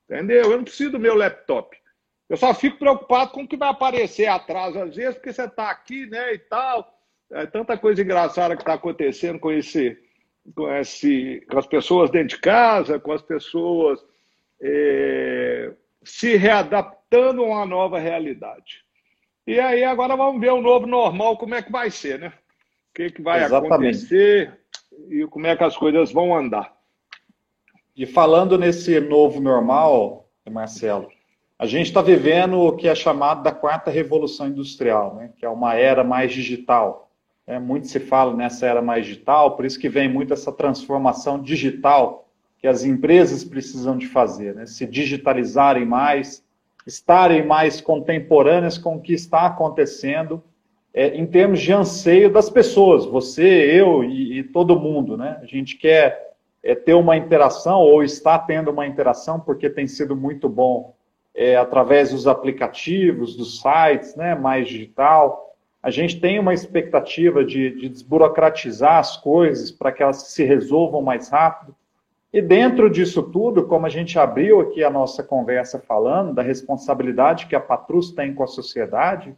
entendeu? Eu não preciso do meu laptop. Eu só fico preocupado com o que vai aparecer atrás, às vezes, porque você está aqui, né, e tal. É tanta coisa engraçada que está acontecendo com esse... Com, esse, com as pessoas dentro de casa, com as pessoas é, se readaptando a uma nova realidade. E aí agora vamos ver o novo normal, como é que vai ser, né? O que, que vai Exatamente. acontecer e como é que as coisas vão andar. E falando nesse novo normal, Marcelo, a gente está vivendo o que é chamado da quarta revolução industrial, né? Que é uma era mais digital. É, muito se fala nessa era mais digital, por isso que vem muito essa transformação digital que as empresas precisam de fazer, né? Se digitalizarem mais, estarem mais contemporâneas com o que está acontecendo é, em termos de anseio das pessoas, você, eu e, e todo mundo, né? A gente quer é, ter uma interação ou está tendo uma interação porque tem sido muito bom é, através dos aplicativos, dos sites, né? Mais digital. A gente tem uma expectativa de, de desburocratizar as coisas para que elas se resolvam mais rápido. E dentro disso tudo, como a gente abriu aqui a nossa conversa falando da responsabilidade que a Patrus tem com a sociedade,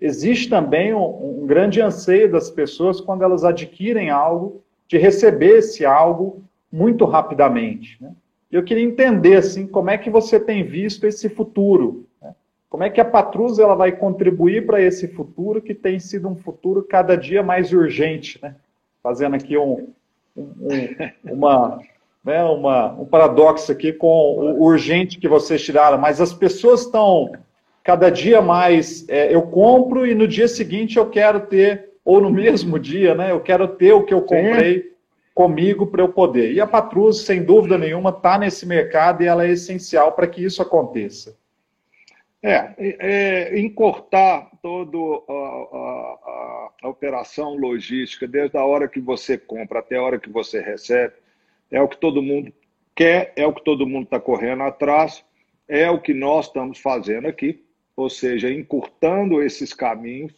existe também um, um grande anseio das pessoas quando elas adquirem algo, de receber esse algo muito rapidamente, né? Eu queria entender assim, como é que você tem visto esse futuro, né? Como é que a Patrus ela vai contribuir para esse futuro, que tem sido um futuro cada dia mais urgente, né? Fazendo aqui um, um, uma, né, uma, um paradoxo aqui com o urgente que vocês tiraram, mas as pessoas estão cada dia mais... É, eu compro e no dia seguinte eu quero ter, ou no mesmo dia, né? Eu quero ter o que eu comprei Sim. comigo para eu poder. E a Patrus, sem dúvida nenhuma, está nesse mercado e ela é essencial para que isso aconteça. É, é, encortar toda a, a, a operação logística, desde a hora que você compra até a hora que você recebe, é o que todo mundo quer, é o que todo mundo está correndo atrás, é o que nós estamos fazendo aqui, ou seja, encurtando esses caminhos.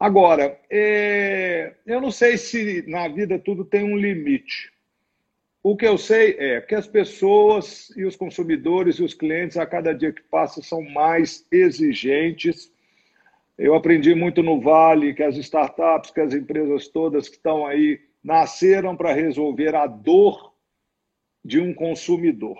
Agora, é, eu não sei se na vida tudo tem um limite. O que eu sei é que as pessoas e os consumidores e os clientes, a cada dia que passa, são mais exigentes. Eu aprendi muito no Vale que as startups, que as empresas todas que estão aí, nasceram para resolver a dor de um consumidor.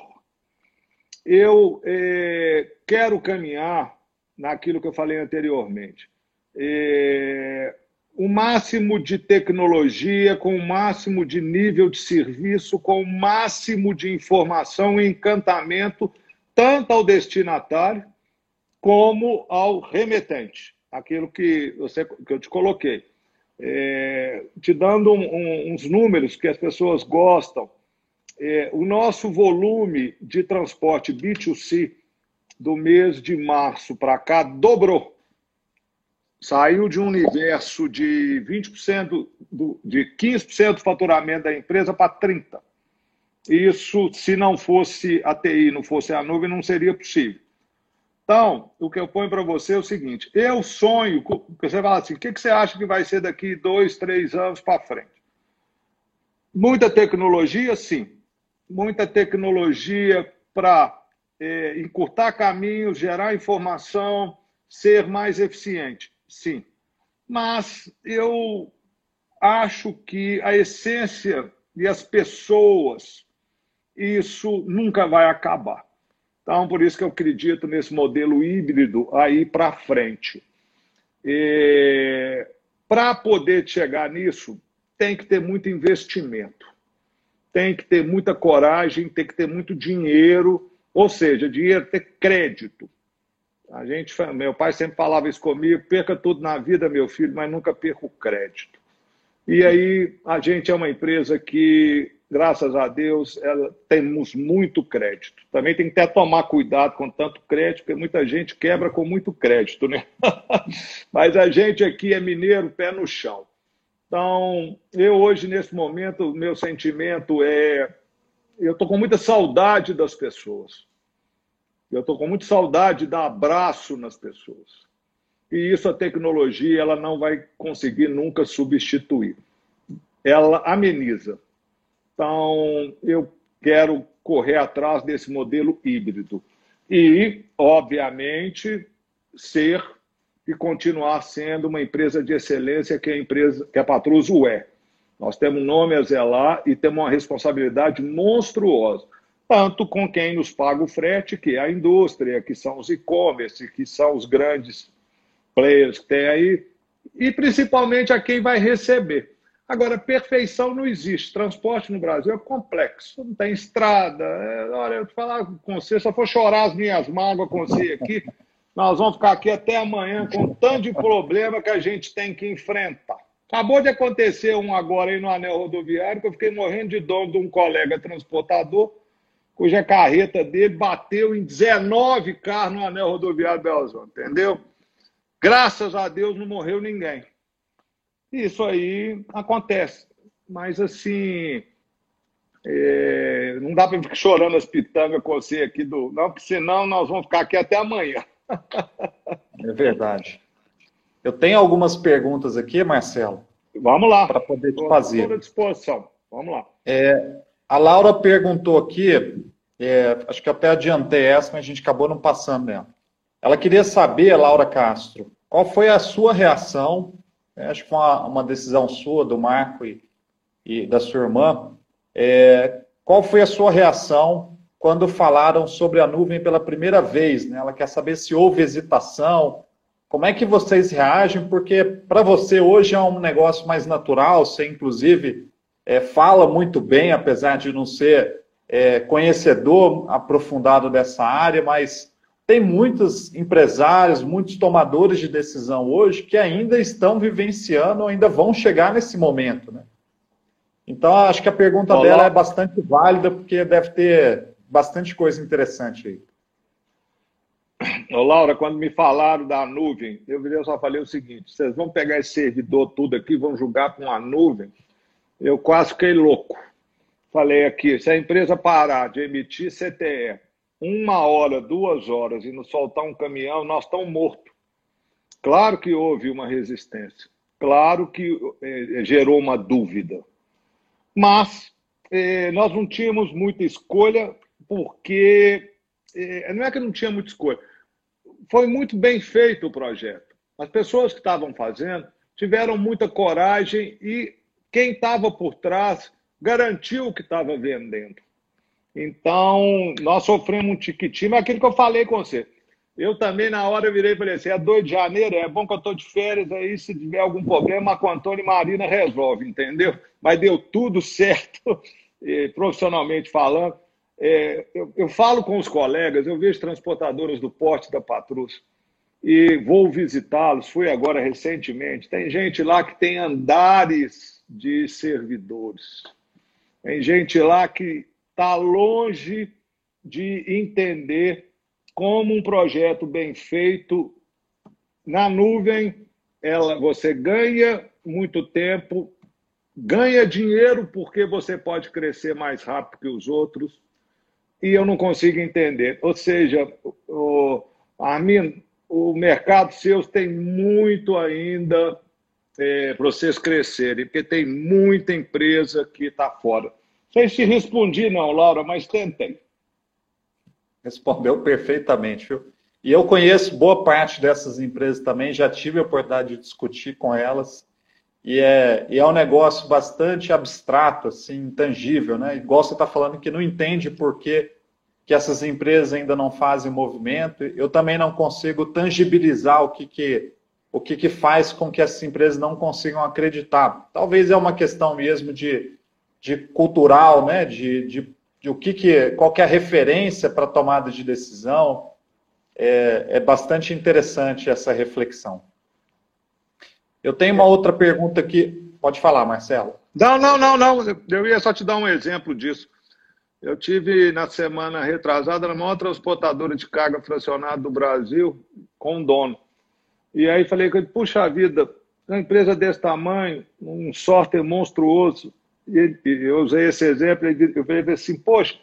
Eu eh, quero caminhar naquilo que eu falei anteriormente. Eh, O máximo de tecnologia, com o máximo de nível de serviço, com o máximo de informação e encantamento, tanto ao destinatário como ao remetente. Aquilo que, você, que eu te coloquei. É, te dando um, um, uns números que as pessoas gostam. É, o nosso volume de transporte B dois C do mês de março para cá dobrou. Saiu de um universo de vinte por cento, do, de quinze por cento do faturamento da empresa para trinta por cento. Isso, se não fosse a T I, não fosse a nuvem, não seria possível. Então, o que eu ponho para você é o seguinte, eu sonho, você fala assim, o que você acha que vai ser daqui dois, três anos para frente? Muita tecnologia, sim. Muita tecnologia para é, encurtar caminhos, gerar informação, ser mais eficiente, sim. Mas eu acho que a essência e as pessoas, isso nunca vai acabar. Então, por isso que eu acredito nesse modelo híbrido aí para frente. É... Para poder chegar nisso, tem que ter muito investimento, tem que ter muita coragem, tem que ter muito dinheiro, ou seja, dinheiro ter crédito. A gente, meu pai sempre falava isso comigo, perca tudo na vida, meu filho, mas nunca perca o crédito. E aí, a gente é uma empresa que, graças a Deus, ela, temos muito crédito. Também tem que até tomar cuidado com tanto crédito, porque muita gente quebra com muito crédito, né? Mas a gente aqui é mineiro, pé no chão. Então, eu hoje, nesse momento, o meu sentimento é... Eu estou com muita saudade das pessoas. Eu estou com muita saudade de dar abraço nas pessoas. E isso a tecnologia ela não vai conseguir nunca substituir. Ela ameniza. Então, eu quero correr atrás desse modelo híbrido. E, obviamente, ser e continuar sendo uma empresa de excelência que a, empresa, que a Patrus é. Nós temos um nome a zelar e temos uma responsabilidade monstruosa. Tanto com quem nos paga o frete, que é a indústria, que são os e-commerce, que são os grandes... players que tem aí, e principalmente a quem vai receber. Agora, perfeição não existe. Transporte no Brasil é complexo, não tem estrada. É, olha, eu vou falar com você, só for chorar as minhas mágoas com você aqui, nós vamos ficar aqui até amanhã com tanto de problema que a gente tem que enfrentar. Acabou de acontecer um agora aí no anel rodoviário, que eu fiquei morrendo de dor de um colega transportador, cuja carreta dele bateu em dezenove carros no anel rodoviário Belo Horizonte, entendeu? Graças a Deus não morreu ninguém. Isso aí acontece. Mas, assim, é... não dá para ficar chorando as pitangas com você aqui, do... não, porque senão nós vamos ficar aqui até amanhã. É verdade. Eu tenho algumas perguntas aqui, Marcelo. Vamos lá. Para poder te fazer. Estou à disposição. Vamos lá. É, a Laura perguntou aqui, é, acho que até adiantei essa, mas a gente acabou não passando nela. Ela queria saber, Laura Castro, qual foi a sua reação, né, acho que foi uma, uma decisão sua, do Marco e, e da sua irmã, é, qual foi a sua reação quando falaram sobre a nuvem pela primeira vez? Né? Ela quer saber se houve hesitação, como é que vocês reagem, porque para você hoje é um negócio mais natural, você inclusive é, fala muito bem, apesar de não ser é, conhecedor aprofundado dessa área, mas... Tem muitos empresários, muitos tomadores de decisão hoje que ainda estão vivenciando, ainda vão chegar nesse momento, né? Então, acho que a pergunta Olá. Dela é bastante válida, porque deve ter bastante coisa interessante aí. Ô, Laura, quando me falaram da nuvem, eu só falei o seguinte, vocês vão pegar esse servidor tudo aqui, vão jogar com a nuvem? Eu quase fiquei louco. Falei aqui, se a empresa parar de emitir C T E, uma hora, duas horas, e nos soltar um caminhão, nós estamos mortos. Claro que houve uma resistência. Claro que eh, gerou uma dúvida. Mas eh, nós não tínhamos muita escolha, porque... Eh, não é que não tinha muita escolha. Foi muito bem feito o projeto. As pessoas que estavam fazendo tiveram muita coragem e quem estava por trás garantiu o que estava vendendo. Então, nós sofremos um tiquitinho, mas aquilo que eu falei com você. Eu também, na hora, eu virei e falei assim, é dois de janeiro, é bom que eu estou de férias aí, se tiver algum problema, Marco Antônio e Marina resolve, entendeu? Mas deu tudo certo, eh, profissionalmente falando. Eh, eu, eu falo com os colegas, eu vejo transportadoras do porte da Patrus, e vou visitá-los, fui agora recentemente. Tem gente lá que tem andares de servidores. Tem gente lá que... está longe de entender como um projeto bem feito na nuvem, ela, você ganha muito tempo, ganha dinheiro porque você pode crescer mais rápido que os outros, e eu não consigo entender. Ou seja, o, Armindo, o mercado seu tem muito ainda é, para vocês crescerem, porque tem muita empresa que está fora. Não sei se respondi não, Laura, mas tentem. Respondeu perfeitamente, viu? E eu conheço boa parte dessas empresas também, já tive a oportunidade de discutir com elas, e é, e é um negócio bastante abstrato, assim, intangível, né? Igual você está falando que não entende por que, que essas empresas ainda não fazem movimento, eu também não consigo tangibilizar o que que, o que, que faz com que essas empresas não consigam acreditar. Talvez é uma questão mesmo de, de cultural, né? De, de, de o que que, qual que é a referência para tomada de decisão. É, é bastante interessante essa reflexão. Eu tenho uma outra pergunta aqui. Pode falar, Marcelo. Não, não, não, não. Eu ia só te dar um exemplo disso. Eu tive, na semana retrasada, na maior transportadora de carga fracionada do Brasil, com o dono. E aí falei com ele, puxa vida, uma empresa desse tamanho, um software monstruoso. E ele, eu usei esse exemplo, eu falei assim, poxa,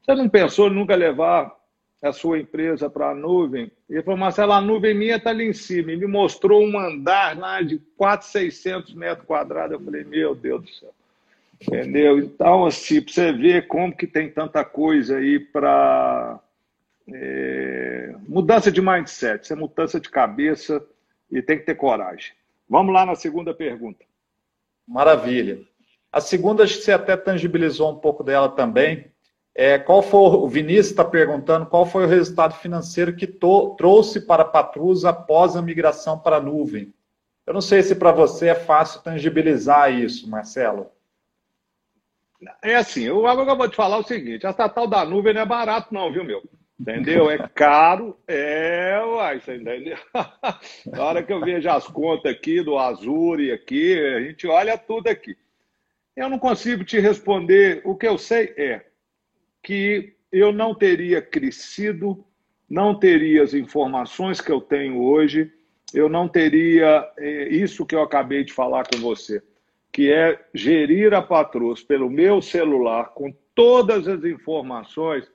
você não pensou em nunca levar a sua empresa para a nuvem? Ele falou, Marcelo, a nuvem minha está ali em cima. Ele me mostrou um andar lá de quatrocentos, seiscentos metros quadrados. Eu falei, meu Deus do céu. Entendeu? Então, assim, para você ver como que tem tanta coisa aí para... É, mudança de mindset, isso é mudança de cabeça e tem que ter coragem. Vamos lá na segunda pergunta. Maravilha. A segunda, acho que você até tangibilizou um pouco dela também. É, qual foi, o Vinícius está perguntando qual foi o resultado financeiro que to, trouxe para a Patrus após a migração para a nuvem. Eu não sei se para você é fácil tangibilizar isso, Marcelo. É assim, eu agora vou te falar o seguinte, a estatal da nuvem não é barato não, viu, meu? Entendeu? É caro, é... Uai, você entendeu? Na hora que eu vejo as contas aqui do Azure, aqui, a gente olha tudo aqui. Eu não consigo te responder, o que eu sei é que eu não teria crescido, não teria as informações que eu tenho hoje, eu não teria é, isso que eu acabei de falar com você, que é gerir a Patrus pelo meu celular com todas as informações,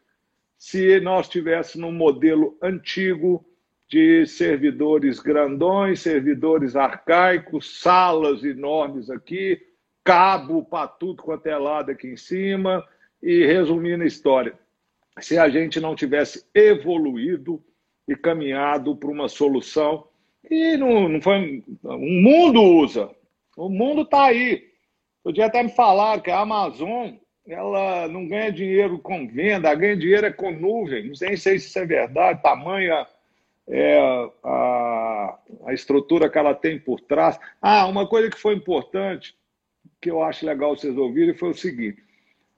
se nós tivéssemos um modelo antigo de servidores grandões, servidores arcaicos, salas enormes aqui, cabo para tudo quanto é lado aqui em cima... E resumindo a história, se a gente não tivesse evoluído e caminhado para uma solução, e não, não foi, o mundo usa, o mundo está aí. Podia até me falar que a Amazon, ela não ganha dinheiro com venda, ganha dinheiro é com nuvem, não sei se isso é verdade, tamanha é, a, a estrutura que ela tem por trás. Ah, uma coisa que foi importante, que eu acho legal vocês ouvirem, foi o seguinte.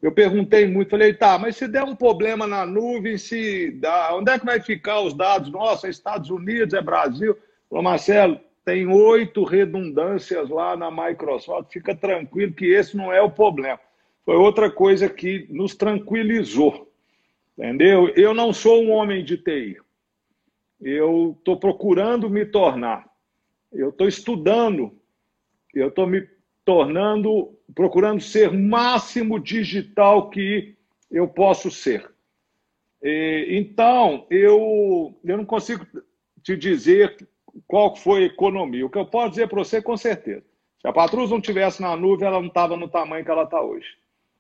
Eu perguntei muito, falei, tá, mas se der um problema na nuvem, se dá, onde é que vai ficar os dados? Nossa, é Estados Unidos, é Brasil. Falei, Marcelo, tem oito redundâncias lá na Microsoft, fica tranquilo que esse não é o problema. Foi outra coisa que nos tranquilizou, entendeu? Eu não sou um homem de T I, eu estou procurando me tornar, eu estou estudando, eu estou me tornando... procurando ser o máximo digital que eu posso ser. Então, eu, eu não consigo te dizer qual foi a economia. O que eu posso dizer para você, com certeza. Se a Patrus não estivesse na nuvem, ela não estava no tamanho que ela está hoje.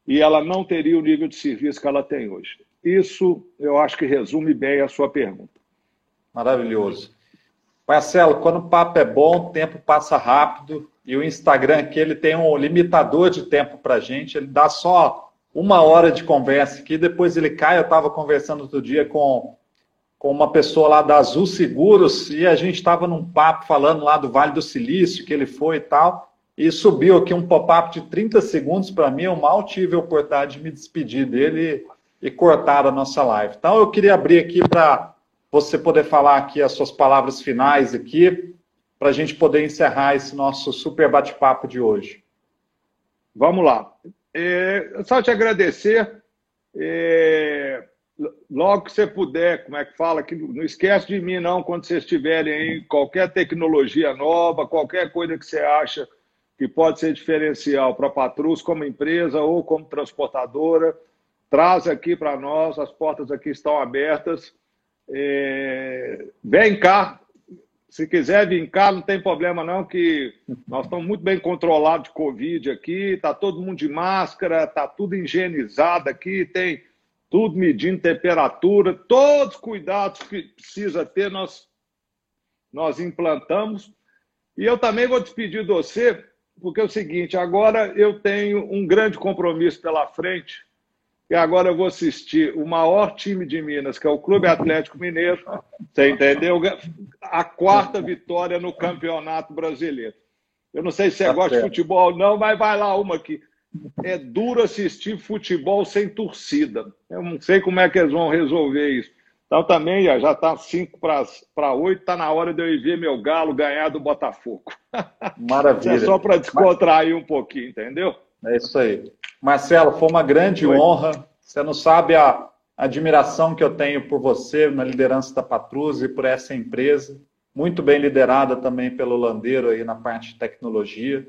E ela não teria o nível de serviço que ela tem hoje. Isso, eu acho que resume bem a sua pergunta. Maravilhoso. Marcelo, quando o papo é bom, o tempo passa rápido. E o Instagram aqui, ele tem um limitador de tempo para a gente, ele dá só uma hora de conversa aqui, depois ele cai. Eu estava conversando outro dia com, com uma pessoa lá da Azul Seguros, e a gente estava num papo falando lá do Vale do Silício, que ele foi e tal, e subiu aqui um pop-up de trinta segundos para mim, eu mal tive a oportunidade de me despedir dele e, e cortar a nossa live. Então eu queria abrir aqui para você poder falar aqui as suas palavras finais aqui, para a gente poder encerrar esse nosso super bate-papo de hoje. Vamos lá. É, só te agradecer. É, Logo que você puder, como é que fala? Que não esquece de mim, não, quando vocês tiverem aí qualquer tecnologia nova, qualquer coisa que você acha que pode ser diferencial para a Patrus como empresa ou como transportadora, traz aqui para nós, as portas aqui estão abertas. É... Vem cá, se quiser vir cá, não tem problema não, que nós estamos muito bem controlados de Covid aqui, está todo mundo de máscara, está tudo higienizado aqui, tem... tudo medindo temperatura, todos os cuidados que precisa ter, nós, nós implantamos. E eu também vou despedir de você, porque é o seguinte, agora eu tenho um grande compromisso pela frente, e agora eu vou assistir o maior time de Minas, que é o Clube Atlético Mineiro, você entendeu? A quarta vitória no Campeonato Brasileiro. Eu não sei se você gosta de futebol ou não, mas vai lá uma aqui. É duro assistir futebol sem torcida. Eu não sei como é que eles vão resolver isso. Então também já está cinco para oito, está na hora de eu ir ver meu Galo ganhar do Botafogo. Maravilha. É só para descontrair Mas... um pouquinho, entendeu? É isso aí. Marcelo, foi uma grande foi. honra. Você não sabe a admiração que eu tenho por você na liderança da Patrus e por essa empresa. Muito bem liderada também pelo Landeiro aí na parte de tecnologia.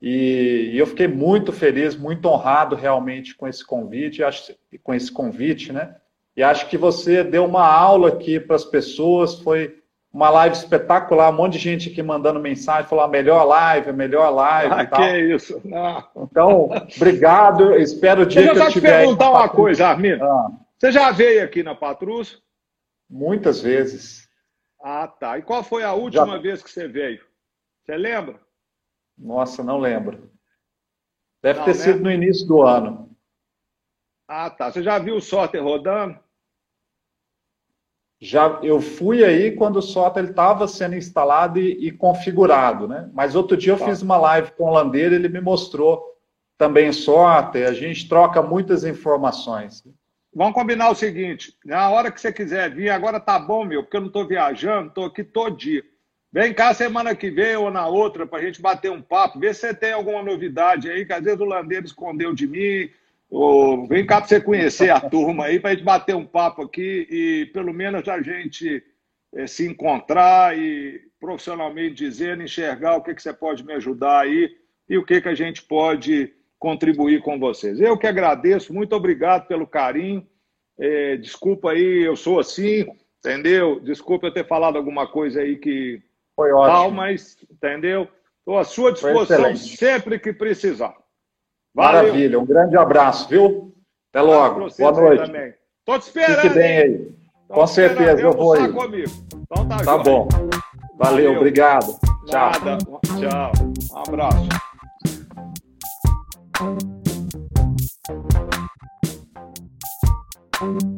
E eu fiquei muito feliz, muito honrado realmente com esse convite, acho, com esse convite, né? E acho que você deu uma aula aqui para as pessoas, foi uma live espetacular, um monte de gente aqui mandando mensagem, falou, melhor live, melhor live ah, e tal. Que isso! Não. Então, obrigado, espero o dia Deixa que eu tiver... Deixa eu só te perguntar uma coisa, Armindo. Ah. Você já veio aqui na Patrus? Muitas vezes. Ah, tá. E qual foi a última já... vez que você veio? Você lembra? Nossa, não lembro. Deve não, ter né? sido no início do ano. Ah, tá. Você já viu o Soter rodando? Já, eu fui aí quando o Soter estava sendo instalado e, e configurado, né? Mas outro dia eu tá. fiz uma live com o Landeiro, ele me mostrou também o Soter. A gente troca muitas informações. Vamos combinar o seguinte. Na hora que você quiser vir, agora tá bom, meu, porque eu não estou viajando, estou aqui todo dia. Vem cá semana que vem ou na outra para a gente bater um papo, ver se você tem alguma novidade aí, que às vezes o Landeiro escondeu de mim, ou vem cá para você conhecer a turma aí, para a gente bater um papo aqui e pelo menos a gente é, se encontrar e profissionalmente dizendo, enxergar o que, que você pode me ajudar aí e o que, que a gente pode contribuir com vocês. Eu que agradeço, muito obrigado pelo carinho, é, desculpa aí, eu sou assim, entendeu? Desculpa eu ter falado alguma coisa aí que... Foi ótimo. Tal, mas, entendeu? Estou à sua disposição sempre que precisar. Valeu. Maravilha, um grande abraço, viu? Até logo. Boa noite. Estou te esperando. Fique bem aí. Tô Com certeza, eu vou aí. Então, tá tá bom. Valeu, Valeu. obrigado. Tchau. Nada. Tchau. Um abraço.